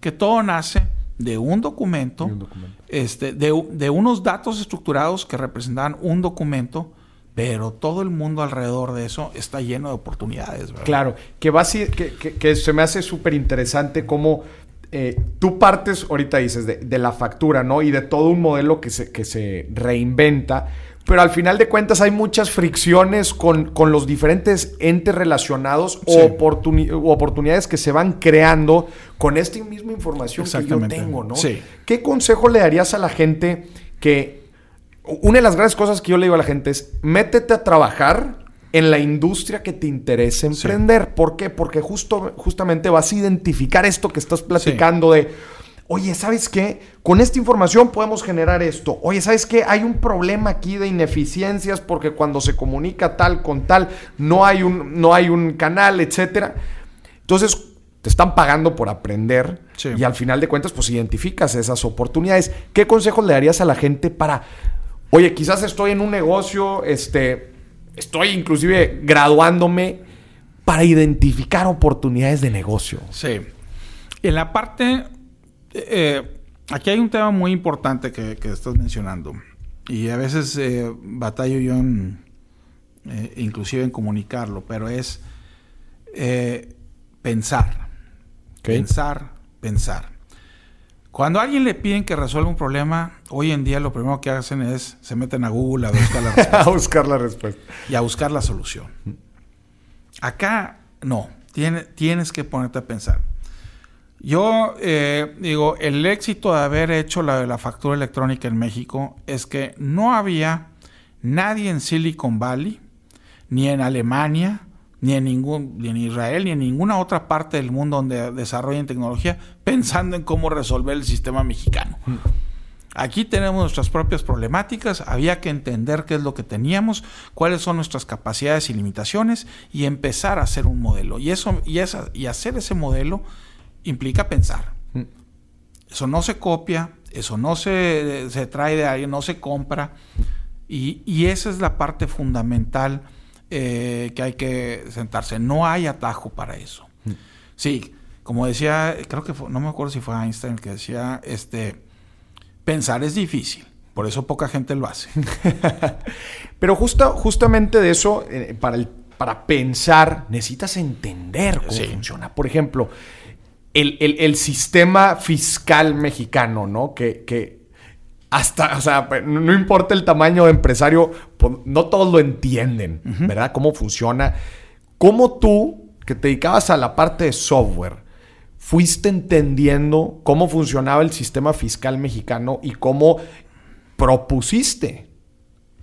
que todo nace de un documento, un documento. Este, de, de unos datos estructurados que representaban un documento, pero todo el mundo alrededor de eso está lleno de oportunidades, ¿verdad? Claro, que, va, que, que, que se me hace súper interesante cómo... Eh, tú partes, ahorita dices, de, de la factura, ¿no? Y de todo un modelo que se, que se reinventa, pero al final de cuentas hay muchas fricciones con, con los diferentes entes relacionados, sí, o oportuni- oportunidades que se van creando con esta misma información que yo tengo, ¿no? Sí. ¿Qué consejo le darías a la gente que... Una de las grandes cosas que yo le digo a la gente es, métete a trabajar en la industria que te interesa emprender. Sí. ¿Por qué? Porque justo, justamente vas a identificar esto que estás platicando, sí, de... Oye, ¿sabes qué? Con esta información podemos generar esto. Oye, ¿sabes qué? Hay un problema aquí de ineficiencias porque cuando se comunica tal con tal, no hay un, no hay un canal, etcétera. Entonces, te están pagando por aprender, sí, y al final de cuentas, pues, identificas esas oportunidades. ¿Qué consejos le darías a la gente para... Oye, quizás estoy en un negocio, este... Estoy inclusive graduándome para identificar oportunidades de negocio. Sí. En la parte... Eh, aquí hay un tema muy importante que, que estás mencionando. Y a veces eh, batallo yo en, eh, inclusive en comunicarlo. Pero es eh, pensar. ¿Qué? Pensar, pensar. Cuando a alguien le piden que resuelva un problema, hoy en día lo primero que hacen es se meten a Google a buscar la respuesta. A buscar la respuesta. Y a buscar la solución. Acá, no. Tiene, tienes que ponerte a pensar. Yo eh, digo, el éxito de haber hecho la de la factura electrónica en México es que no había nadie en Silicon Valley, ni en Alemania, ni en ningún, ni en Israel, ni en ninguna otra parte del mundo donde desarrollen tecnología, pensando en cómo resolver el sistema mexicano. Aquí tenemos nuestras propias problemáticas, había que entender qué es lo que teníamos, cuáles son nuestras capacidades y limitaciones, y empezar a hacer un modelo. Y eso, y esa, y hacer ese modelo implica pensar. Eso no se copia, eso no se, se trae de ahí, no se compra. Y, y esa es la parte fundamental. Eh, que hay que sentarse. No hay atajo para eso. Sí, como decía, creo que fue, no me acuerdo si fue Einstein el que decía, este, pensar es difícil, por eso poca gente lo hace. Pero justa, justamente de eso, eh, para, el, para pensar, necesitas entender cómo, sí, funciona. Por ejemplo, el, el, el sistema fiscal mexicano, ¿no? Que... que hasta, o sea, no importa el tamaño de empresario, no todos lo entienden, uh-huh, ¿verdad? Cómo funciona. ¿Cómo tú, que te dedicabas a la parte de software, fuiste entendiendo cómo funcionaba el sistema fiscal mexicano y cómo propusiste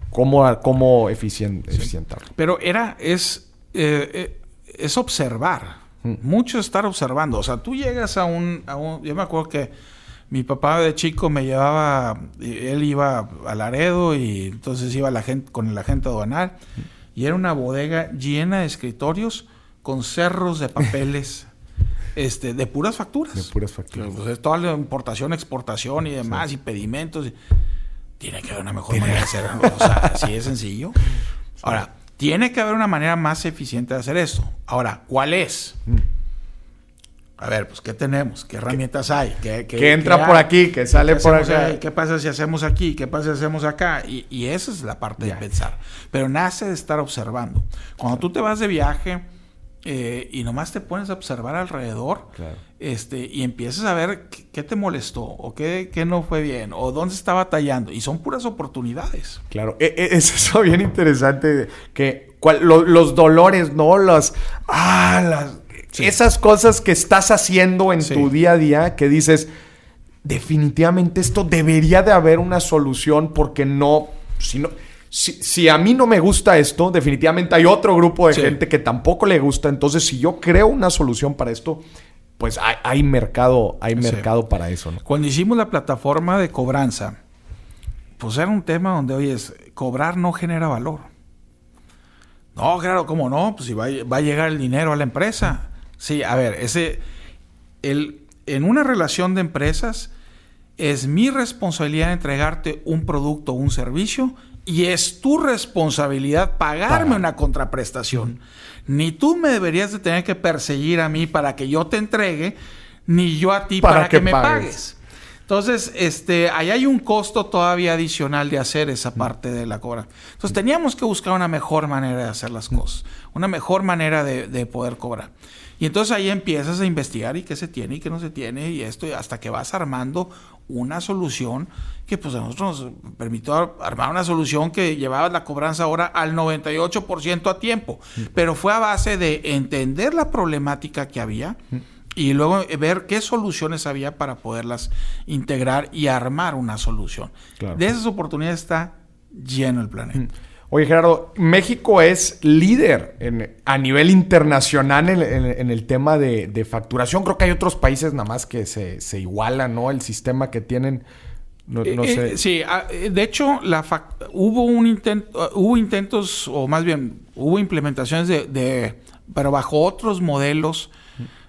cómo, cómo eficient- sí. eficientarlo? Pero era, es, eh, es observar, mm. mucho estar observando. O sea, tú llegas a un, a un, yo me acuerdo que mi papá de chico me llevaba, él iba a Laredo y entonces iba la gente, con el agente aduanal, y era una bodega llena de escritorios con cerros de papeles, este, de puras facturas. De puras facturas. Entonces, toda la importación, exportación y demás, sí, y pedimentos. Tiene que haber una mejor tiene manera de hacerlo. O sea, así es sencillo. Sí. Ahora, tiene que haber una manera más eficiente de hacer esto. Ahora, ¿cuál es? Mm. A ver, pues, ¿qué tenemos? ¿Qué herramientas hay? ¿Qué, qué, ¿Qué entra qué por aquí? ¿Qué sale ¿Qué por acá? Ahí? ¿Qué pasa si hacemos aquí? ¿Qué pasa si hacemos acá? Y, y esa es la parte, yeah, de pensar. Pero nace de estar observando. Cuando, claro, tú te vas de viaje eh, y nomás te pones a observar alrededor, claro, este, y empiezas a ver qué, qué te molestó o qué, qué no fue bien o dónde está batallando. Y son puras oportunidades. Claro. E- e- es eso bien interesante. Que cual, lo, los dolores, ¿no? Las... Ah, las... Sí. Esas cosas que estás haciendo en, sí, tu día a día, que dices, definitivamente esto debería de haber una solución, porque no, si, no, si, si a mí no me gusta esto, definitivamente hay otro grupo de, sí, gente que tampoco le gusta. Entonces, si yo creo una solución para esto, pues hay, hay mercado, hay, sí, mercado para eso, ¿no? Cuando hicimos la plataforma de cobranza, pues era un tema donde, oye, es, cobrar no genera valor. No, claro, ¿cómo no? Pues si va, va a llegar el dinero a la empresa. Sí, a ver, ese, el, en una relación de empresas, es mi responsabilidad entregarte un producto o un servicio y es tu responsabilidad pagarme Paga. una contraprestación. Ni tú me deberías de tener que perseguir a mí para que yo te entregue, ni yo a ti para, para que, que me pagues. pagues. Entonces, este, ahí hay un costo todavía adicional de hacer esa parte de la cobra. Entonces, teníamos que buscar una mejor manera de hacer las cosas. Una mejor manera de, de poder cobrar. Y entonces ahí empiezas a investigar y qué se tiene y qué no se tiene y esto, hasta que vas armando una solución que pues a nosotros nos permitió armar una solución que llevaba la cobranza ahora al noventa y ocho por ciento a tiempo. Pero fue a base de entender la problemática que había y luego ver qué soluciones había para poderlas integrar y armar una solución. Claro. De esas oportunidades está lleno el planeta. Oye, Gerardo, México es líder en, a nivel internacional en, en, en el tema de, de facturación. Creo que hay otros países nada más que se, se igualan, ¿no? El sistema que tienen, no, no eh, sé. Eh, sí, de hecho, la fact- hubo un intento, hubo intentos, o más bien, hubo implementaciones de, de pero bajo otros modelos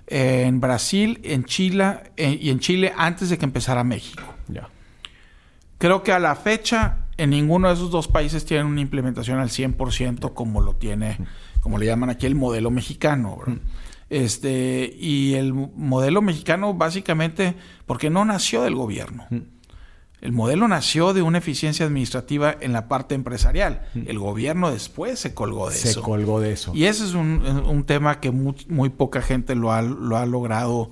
eh, en Brasil, en Chile eh, y en Chile antes de que empezara México. Ya. Creo que a la fecha en ninguno de esos dos países tienen una implementación al cien por ciento como lo tiene, como le llaman aquí, el modelo mexicano. ¿Verdad? Este, y el modelo mexicano básicamente, porque no nació del gobierno. El modelo nació de una eficiencia administrativa en la parte empresarial. El gobierno después se colgó de se eso. Se colgó de eso. Y ese es un, un tema que muy, muy poca gente lo ha, lo ha logrado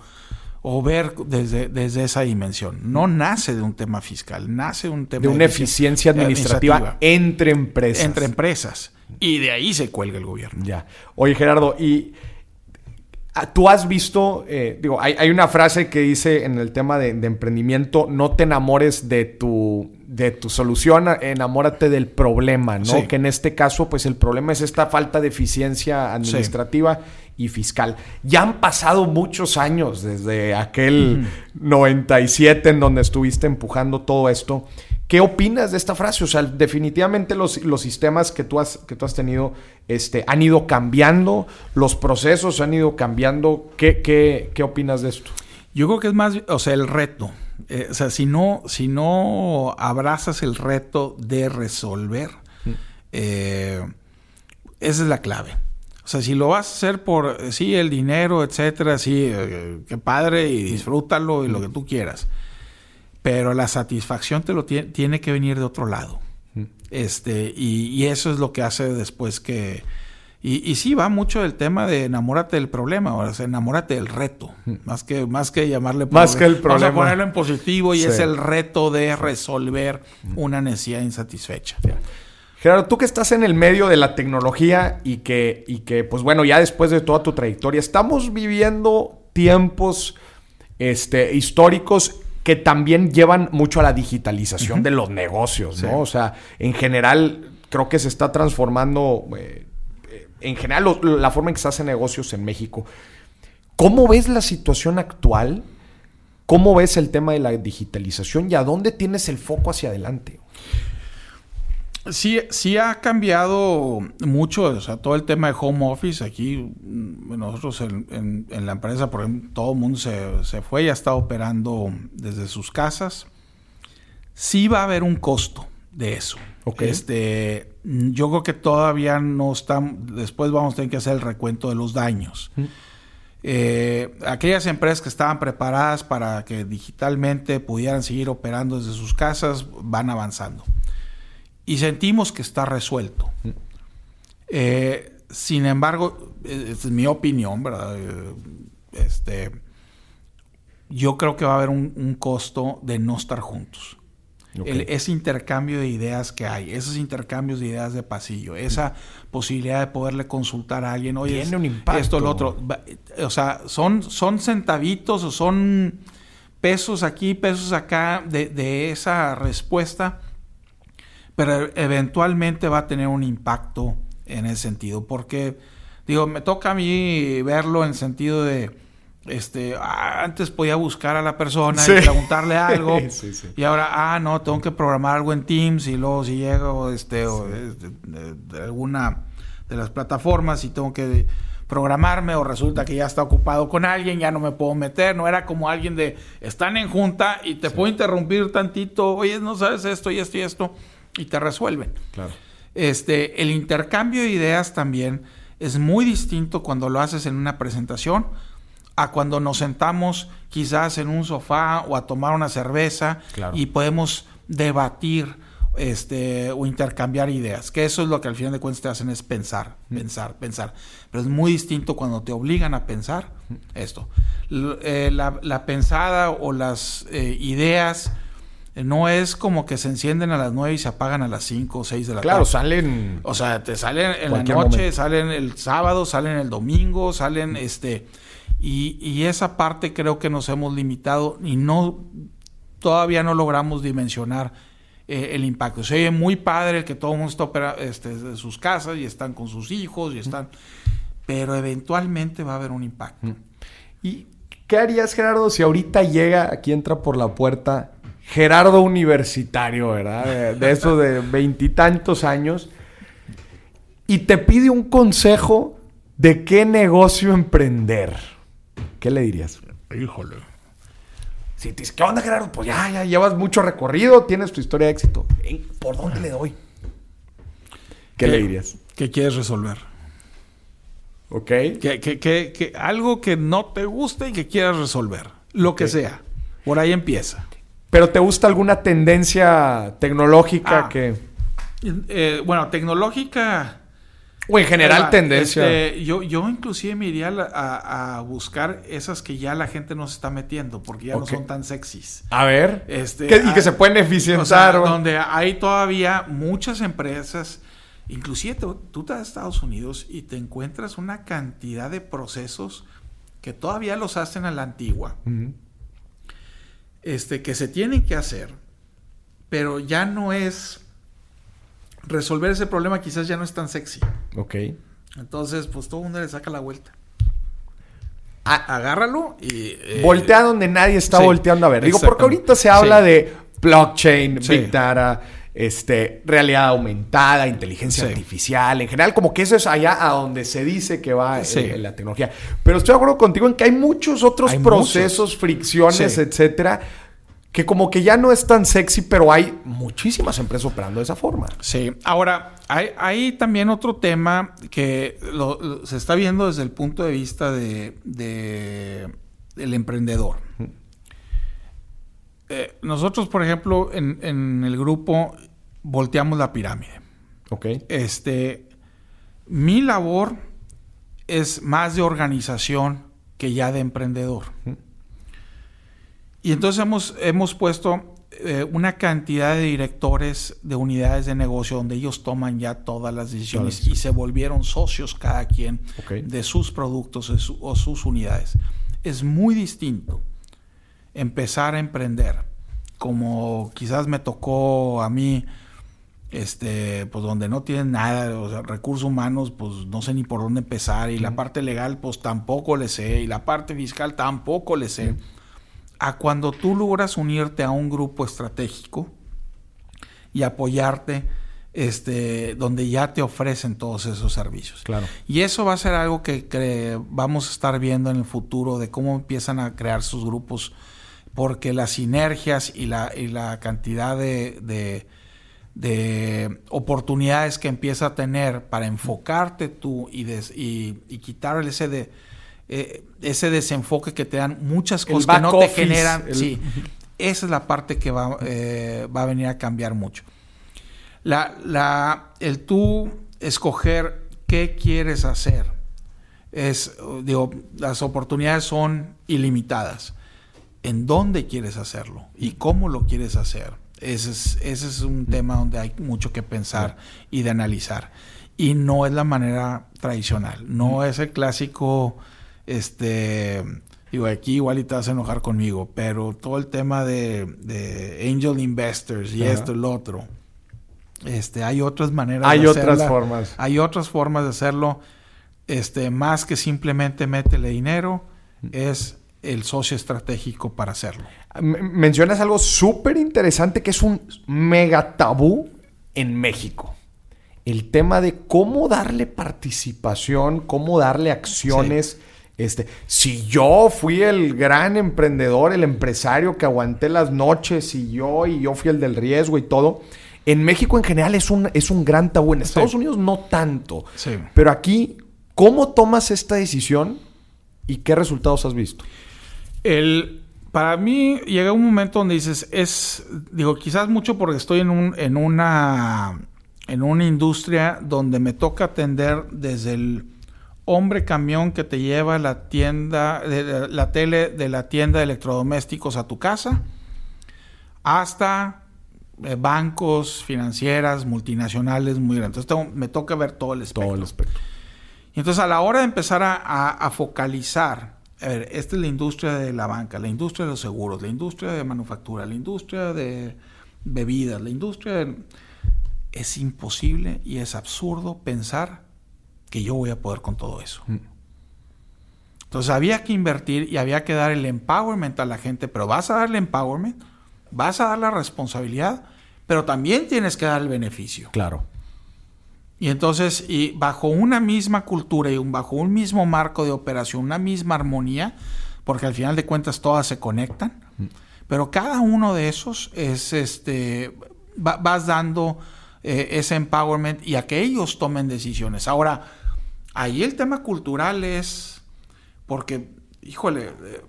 o ver desde, desde esa dimensión. No nace de un tema fiscal, nace de un tema... De una de eficiencia administrativa, administrativa entre empresas. Entre empresas. Y de ahí se cuelga el gobierno. Ya. Oye, Gerardo, y tú has visto... Eh, digo, hay, hay una frase que dice en el tema de, de emprendimiento, no te enamores de tu, de tu solución, enamórate del problema, ¿no? Sí. Que en este caso, pues el problema es esta falta de eficiencia administrativa... Sí. Y fiscal. Ya han pasado muchos años desde aquel mm. noventa y siete en donde estuviste empujando todo esto. ¿Qué opinas de esta frase? O sea, definitivamente los, los sistemas que tú has, que tú has tenido este, han ido cambiando, los procesos han ido cambiando. ¿Qué, qué, qué opinas de esto? Yo creo que es más, o sea, el reto. Eh, o sea, si no, si no abrazas el reto de resolver, mm. eh, esa es la clave. O sea, si lo vas a hacer por, sí, el dinero, etcétera, sí, eh, qué padre y disfrútalo y lo que tú quieras. Pero la satisfacción te lo tiene, tiene que venir de otro lado. Este, y, y eso es lo que hace después que... Y, y sí, va mucho del tema de enamórate del problema, o sea, enamórate del reto. Más que, más que llamarle... Más por, que el problema. Vamos a ponerlo en positivo y sí. Es el reto de resolver una necesidad insatisfecha. Sí. Gerardo, tú que estás en el medio de la tecnología y que, y que, pues bueno, ya después de toda tu trayectoria, estamos viviendo tiempos este, históricos que también llevan mucho a la digitalización uh-huh. de los negocios, ¿no? Sí. O sea, en general, creo que se está transformando, eh, en general, lo, la forma en que se hacen negocios en México. ¿Cómo ves la situación actual? ¿Cómo ves el tema de la digitalización? ¿Y a dónde tienes el foco hacia adelante? Sí, sí ha cambiado mucho, o sea, todo el tema de home office. Aquí nosotros en, en, en la empresa, por ejemplo, todo el mundo se, se fue y ha estado operando desde sus casas. Sí va a haber un costo de eso. Okay. Este, yo creo que todavía no están... Después vamos a tener que hacer el recuento de los daños. Mm. Eh, aquellas empresas que estaban preparadas para que digitalmente pudieran seguir operando desde sus casas van avanzando. Y sentimos que está resuelto. Eh, sin embargo, es mi opinión, ¿verdad? Este, yo creo que va a haber un, un costo de no estar juntos. Okay. El, ese intercambio de ideas que hay, esos intercambios de ideas de pasillo, esa mm. posibilidad de poderle consultar a alguien. Oye, tiene un impacto. Esto, lo otro. O sea, son, son centavitos o son pesos aquí, pesos acá de, de esa respuesta. Pero eventualmente va a tener un impacto en ese sentido. Porque, digo, me toca a mí verlo en el sentido de... este ah, antes podía buscar a la persona sí. y preguntarle algo. Sí, sí. Y ahora, ah, no, tengo que programar algo en Teams. Y luego si llego este, sí. o, este, de, de alguna de las plataformas y tengo que... programarme, o resulta que ya está ocupado con alguien, ya no me puedo meter. No era como alguien de, están en junta y te sí. puedo interrumpir tantito, oye, no sabes esto y esto y esto, y te resuelven. Claro. Este, el intercambio de ideas también es muy distinto cuando lo haces en una presentación a cuando nos sentamos quizás en un sofá o a tomar una cerveza, claro, y podemos debatir este, o intercambiar ideas, que eso es lo que al final de cuentas te hacen es pensar, pensar, pensar. Pero es muy distinto cuando te obligan a pensar esto. Eh, la, la pensada o las eh, ideas eh, no es como que se encienden a las nueve y se apagan a las cinco o seis de la claro, tarde. Claro, salen... O sea, te salen en la noche, momento. Salen el sábado, salen el domingo, salen... Mm. este y, y esa parte creo que nos hemos limitado y no... Todavía no logramos dimensionar eh, el impacto. Se oye muy padre el que todo el mundo está opera, este, de sus casas y están con sus hijos y están, pero eventualmente va a haber un impacto. ¿Y qué harías, Gerardo, si ahorita llega, aquí entra por la puerta Gerardo universitario, ¿verdad? De, de esos de veintitantos años, y te pide un consejo de qué negocio emprender? ¿Qué le dirías? Híjole. Si te dices, ¿qué onda, Gerardo? Pues ya, ya llevas mucho recorrido, tienes tu historia de éxito. ¿Por dónde le doy? ¿Qué, ¿Qué le dirías? ¿Qué quieres resolver? Ok. Que, que, que, que algo que no te guste y que quieras resolver. Lo okay. que sea. Por ahí empieza. ¿Pero te gusta alguna tendencia tecnológica ah, que...? Eh, bueno, tecnológica... O en general Era, tendencia. Este, yo, yo inclusive me iría a, a buscar esas que ya la gente no se está metiendo porque ya okay. no son tan sexys. A ver. Este, que, y hay, que se pueden eficientar. O sea, o... Donde hay todavía muchas empresas, inclusive te, tú te vas a Estados Unidos y te encuentras una cantidad de procesos que todavía los hacen a la antigua. Uh-huh. Este, que se tienen que hacer, pero ya no es... Resolver ese problema quizás ya no es tan sexy. Ok. Entonces, pues todo el mundo le saca la vuelta. A- Agárralo y... Eh, voltea donde nadie está sí, volteando a ver. Digo, porque ahorita se habla sí. de blockchain, sí. Big Data, este, realidad aumentada, inteligencia sí. artificial. En general, como que eso es allá a donde se dice que va sí. eh, la tecnología. Pero estoy de acuerdo contigo en que hay muchos otros hay procesos, muchos. fricciones, sí. etcétera, que como que ya no es tan sexy, pero hay muchísimas empresas operando de esa forma. Sí. Ahora, hay, hay también otro tema que lo, lo, se está viendo desde el punto de vista de, de el emprendedor. Eh, nosotros, por ejemplo, en, en el grupo volteamos la pirámide. Ok. Este, mi labor es más de organización que ya de emprendedor. Mm. Y entonces hemos, hemos puesto eh, una cantidad de directores de unidades de negocio donde ellos toman ya todas las decisiones claro. y se volvieron socios cada quien okay. de sus productos de su, o sus unidades. Es muy distinto empezar a emprender, como quizás me tocó a mí, este, pues donde no tienen nada, o sea, recursos humanos, pues no sé ni por dónde empezar, y mm. la parte legal, pues tampoco le sé, y la parte fiscal tampoco le sé. Mm. A cuando tú logras unirte a un grupo estratégico y apoyarte, este, donde ya te ofrecen todos esos servicios. Claro. Y eso va a ser algo que cre- vamos a estar viendo en el futuro, de cómo empiezan a crear sus grupos, porque las sinergias y la, y la cantidad de, de, de oportunidades que empieza a tener para enfocarte tú y, des- y, y quitar el ese de... Eh, ese desenfoque que te dan muchas cosas que no office, te generan el... sí, esa es la parte que va, eh, va a venir a cambiar mucho la, la, el tú escoger qué quieres hacer. Es, digo, las oportunidades son ilimitadas. ¿En dónde quieres hacerlo? ¿Y cómo lo quieres hacer? Ese es, ese es un tema donde hay mucho que pensar y de analizar, y no es la manera tradicional, no es el clásico. Este, digo, aquí igual y te vas a enojar conmigo, pero todo el tema de, de angel investors y uh-huh. esto y lo otro. Este, hay otras maneras hay de hacerlo. Hay otras formas. Hay otras formas de hacerlo. Este, más que simplemente métele dinero, es el socio estratégico para hacerlo. Mencionas algo súper interesante que es un mega tabú en México. el tema de cómo darle participación, cómo darle acciones. Sí. Este, si yo fui el gran emprendedor, el empresario que aguanté las noches y yo, y yo fui el del riesgo y todo. En México en general es un, es un gran tabú. En Estados sí. Unidos no tanto. Sí. Pero aquí, ¿cómo tomas esta decisión y qué resultados has visto? El... Para mí llega un momento donde dices, es, digo, quizás mucho porque estoy en un, en una, en una industria donde me toca atender desde el hombre camión que te lleva la tienda, de la tele de la tienda de electrodomésticos a tu casa, hasta eh, bancos, financieras, multinacionales muy grandes. Entonces tengo, me toca ver todo el espectro. Todo el espectro. Y entonces a la hora de empezar a, a, a focalizar. A ver, esta es la industria de la banca, la industria de los seguros, la industria de manufactura, la industria de bebidas, la industria de... Es imposible y es absurdo pensar que yo voy a poder con todo eso. Mm. Entonces había que invertir y había que dar el empowerment a la gente, pero vas a darle empowerment, vas a dar la responsabilidad, pero también tienes que dar el beneficio. Claro. Y entonces, y bajo una misma cultura y un, bajo un mismo marco de operación, una misma armonía, porque al final de cuentas todas se conectan, pero cada uno de esos es este va, vas dando eh, ese empowerment y a que ellos tomen decisiones. Ahora, ahí el tema cultural es porque, híjole, eh,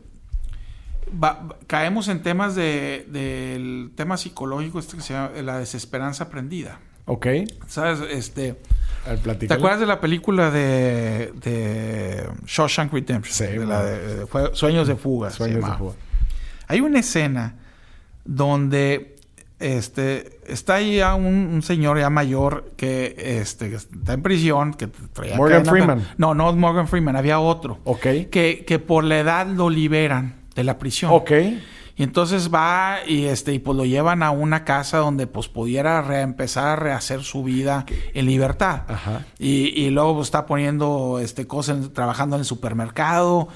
va, caemos en temas de del tema psicológico, este que se llama la desesperanza aprendida. Ok. ¿Sabes? Este, ¿Te acuerdas de la película de, de Shawshank Redemption? Sí, de la de, de, fue, Sueños de Fuga. Sueños de Fuga. Hay una escena donde este, está ahí a un, un señor ya mayor que, este, que está en prisión. Que traía Morgan Freeman. La, no, no Morgan Freeman. Había otro. Ok. Que, que por la edad lo liberan de la prisión. Ok. Y entonces va y este y pues lo llevan a una casa donde pues pudiera reempezar a rehacer su vida en libertad. Ajá. Y, y luego pues, está poniendo este cosas, trabajando en el supermercado.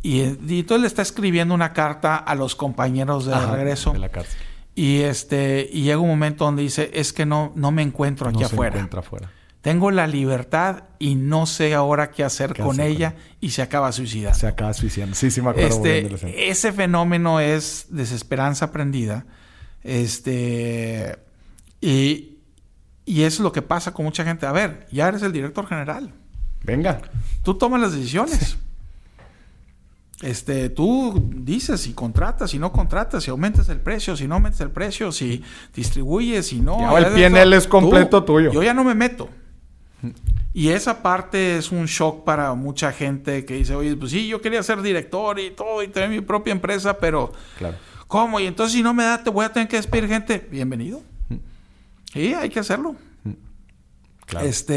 Y, y entonces le está escribiendo una carta a los compañeros de Ajá, regreso. De la cárcel. Y este, y llega un momento donde dice, es que no, no me encuentro aquí no afuera. No se encuentra afuera. Tengo la libertad y no sé ahora qué hacer ¿Qué con hacer? ella y se acaba suicidando. Se acaba suicidando. Sí, sí me acuerdo. Este, ese fenómeno es desesperanza aprendida. Este, y, y eso es lo que pasa con mucha gente. A ver, ya eres el director general. Venga. Tú tomas las decisiones. Sí. Este, tú dices si contratas, si no contratas, si aumentas el precio, si no aumentas el precio, si distribuyes, si no... Ya, el P and L es completo tú, tuyo. Yo ya no me meto. Y esa parte es un shock para mucha gente que dice, oye, pues sí, yo quería ser director y todo, y tener mi propia empresa, pero claro. ¿Cómo? Y entonces si no me da, te voy a tener que despedir gente. Bienvenido. Mm. Y hay que hacerlo. Mm. Claro. Este,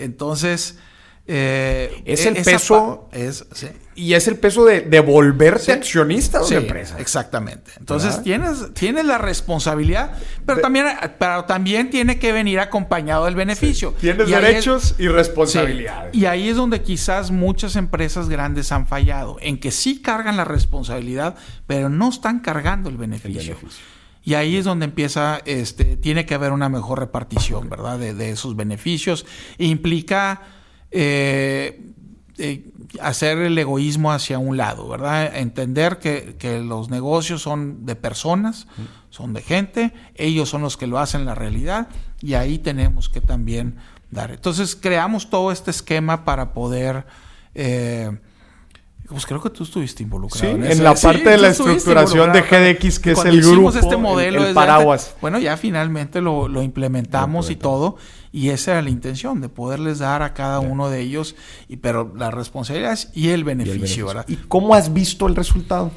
eh, entonces... Eh, es el peso... Pa- es, sí. Y es el peso de, de volverte sí. accionista de sí, una empresa. Exactamente. Entonces tienes, tienes la responsabilidad, pero, de, también, pero también tiene que venir acompañado del beneficio. Sí. Tienes y derechos es, y responsabilidades. Sí. Y ahí es donde quizás muchas empresas grandes han fallado, en que sí cargan la responsabilidad, pero no están cargando el beneficio. El beneficio. Y ahí es donde empieza, este, tiene que haber una mejor repartición, ¿verdad? De, de esos beneficios. E implica... Eh, eh, hacer el egoísmo hacia un lado, ¿verdad? Entender que, que los negocios son de personas, son de gente, ellos son los que lo hacen la realidad y ahí tenemos que también dar. Entonces creamos todo este esquema para poder... Eh, pues creo que tú estuviste involucrado. Sí, en, en la parte sí, de la estructuración de G D X, que es el grupo, este modelo, el, el paraguas. Desde, bueno, ya finalmente lo, lo implementamos lo y todo, y esa era la intención, de poderles dar a cada sí. uno de ellos, y, pero las responsabilidades y el beneficio. Y, el beneficio. ¿Verdad? ¿Y cómo has visto el resultado?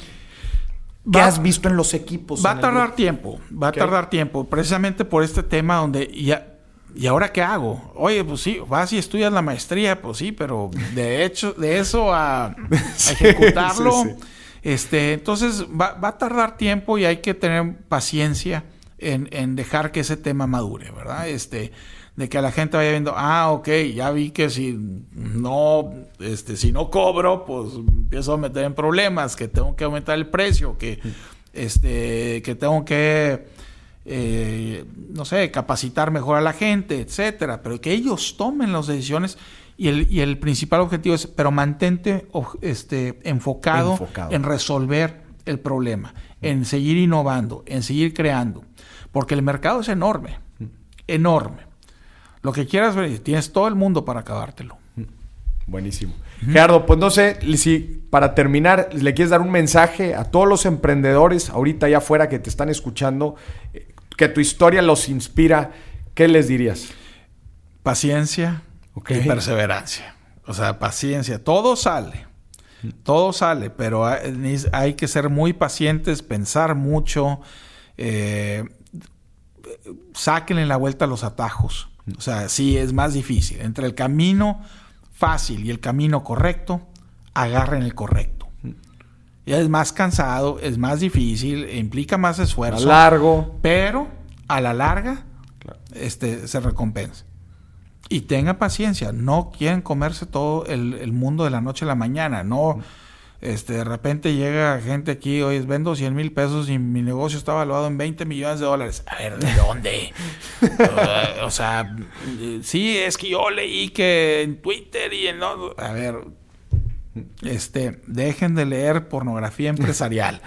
¿Qué va, has visto en los equipos? Va a tardar tiempo, va okay. a tardar tiempo, precisamente por este tema donde ya... ¿Y ahora qué hago? Oye, pues sí, vas y estudias la maestría, pues sí, pero de hecho, de eso a, a sí, ejecutarlo, sí, sí. este, entonces va, va a tardar tiempo y hay que tener paciencia en, en dejar que ese tema madure, ¿verdad? Este, de que la gente vaya viendo, ah, ok, ya vi que si no, este, si no cobro, pues empiezo a meter en problemas, que tengo que aumentar el precio, que, este, que tengo que eh, no sé, capacitar mejor a la gente, etcétera, pero que ellos tomen las decisiones. Y el, y el principal objetivo es, pero mantente este, enfocado, enfocado en resolver el problema, en seguir innovando, en seguir creando. Porque el mercado es enorme, enorme. Lo que quieras ver, tienes todo el mundo para acabártelo. Buenísimo. Uh-huh. Gerardo, pues no sé si para terminar le quieres dar un mensaje a todos los emprendedores ahorita allá afuera que te están escuchando, que tu historia los inspira. ¿Qué les dirías? Paciencia. Okay. Y perseverancia. O sea, paciencia. Todo sale. Todo sale, pero hay, hay que ser muy pacientes, pensar mucho. Eh, sáquenle la vuelta a los atajos. O sea, sí es más difícil. Entre el camino fácil y el camino correcto, agarren el correcto. Ya es más cansado, es más difícil, implica más esfuerzo. Largo. Pero a la larga, claro, este, se recompensa. Y tenga paciencia, no quieren comerse todo el, el mundo de la noche a la mañana, no, este, de repente llega gente aquí, oye, vendo cien mil pesos y mi negocio está valuado en veinte millones de dólares. A ver, ¿de dónde? uh, o sea, sí, es que yo leí que en Twitter y en... No, a ver, este, dejen de leer pornografía empresarial.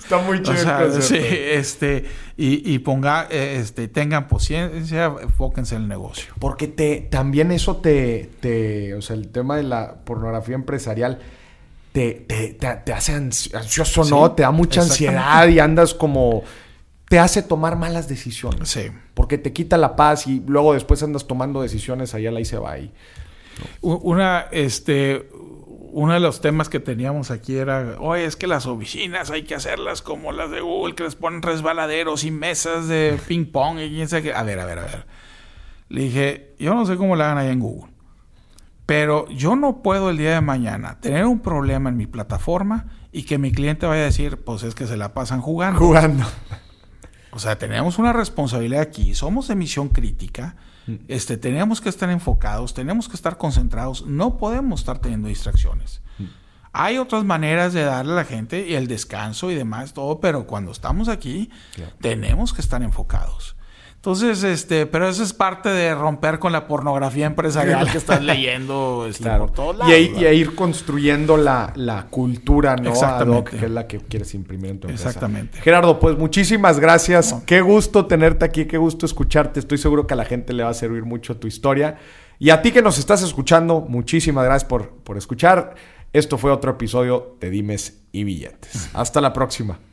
Está muy chido. O sea, el sí, este, y, y ponga, este, tengan paciencia, enfóquense en el negocio. Porque te, también eso te, te, o sea, el tema de la pornografía empresarial te, te, te, te hace ansioso, ¿no? Sí, te da mucha ansiedad y andas como, te hace tomar malas decisiones. Sí. Porque te quita la paz y luego después andas tomando decisiones allá la y se va ahí. ¿No? Una, este... Uno de los temas que teníamos aquí era, oye, es que las oficinas hay que hacerlas como las de Google, que les ponen resbaladeros y mesas de ping pong y quién sabe qué. A ver, a ver, a ver. Le dije, yo no sé cómo la hagan allá en Google, pero yo no puedo el día de mañana tener un problema en mi plataforma y que mi cliente vaya a decir, pues es que se la pasan jugando. Jugando. O sea, tenemos una responsabilidad aquí. Somos de misión crítica. Este, tenemos que estar enfocados, tenemos que estar concentrados, no podemos estar teniendo distracciones. Mm. Hay otras maneras de darle a la gente y el descanso y demás, todo, pero cuando estamos aquí, claro, tenemos que estar enfocados. Entonces, este, pero eso es parte de romper con la pornografía empresarial que estás leyendo, este, claro, por todos lados. Y, y a ir construyendo la, la cultura, ¿no? Exactamente. Ad hoc, que es la que quieres imprimir en tu empresa. Exactamente. Gerardo, pues muchísimas gracias. No. Qué gusto tenerte aquí, qué gusto escucharte. Estoy seguro que a la gente le va a servir mucho tu historia. Y a ti que nos estás escuchando, muchísimas gracias por, por escuchar. Esto fue otro episodio de Dimes y Billetes. Hasta la próxima.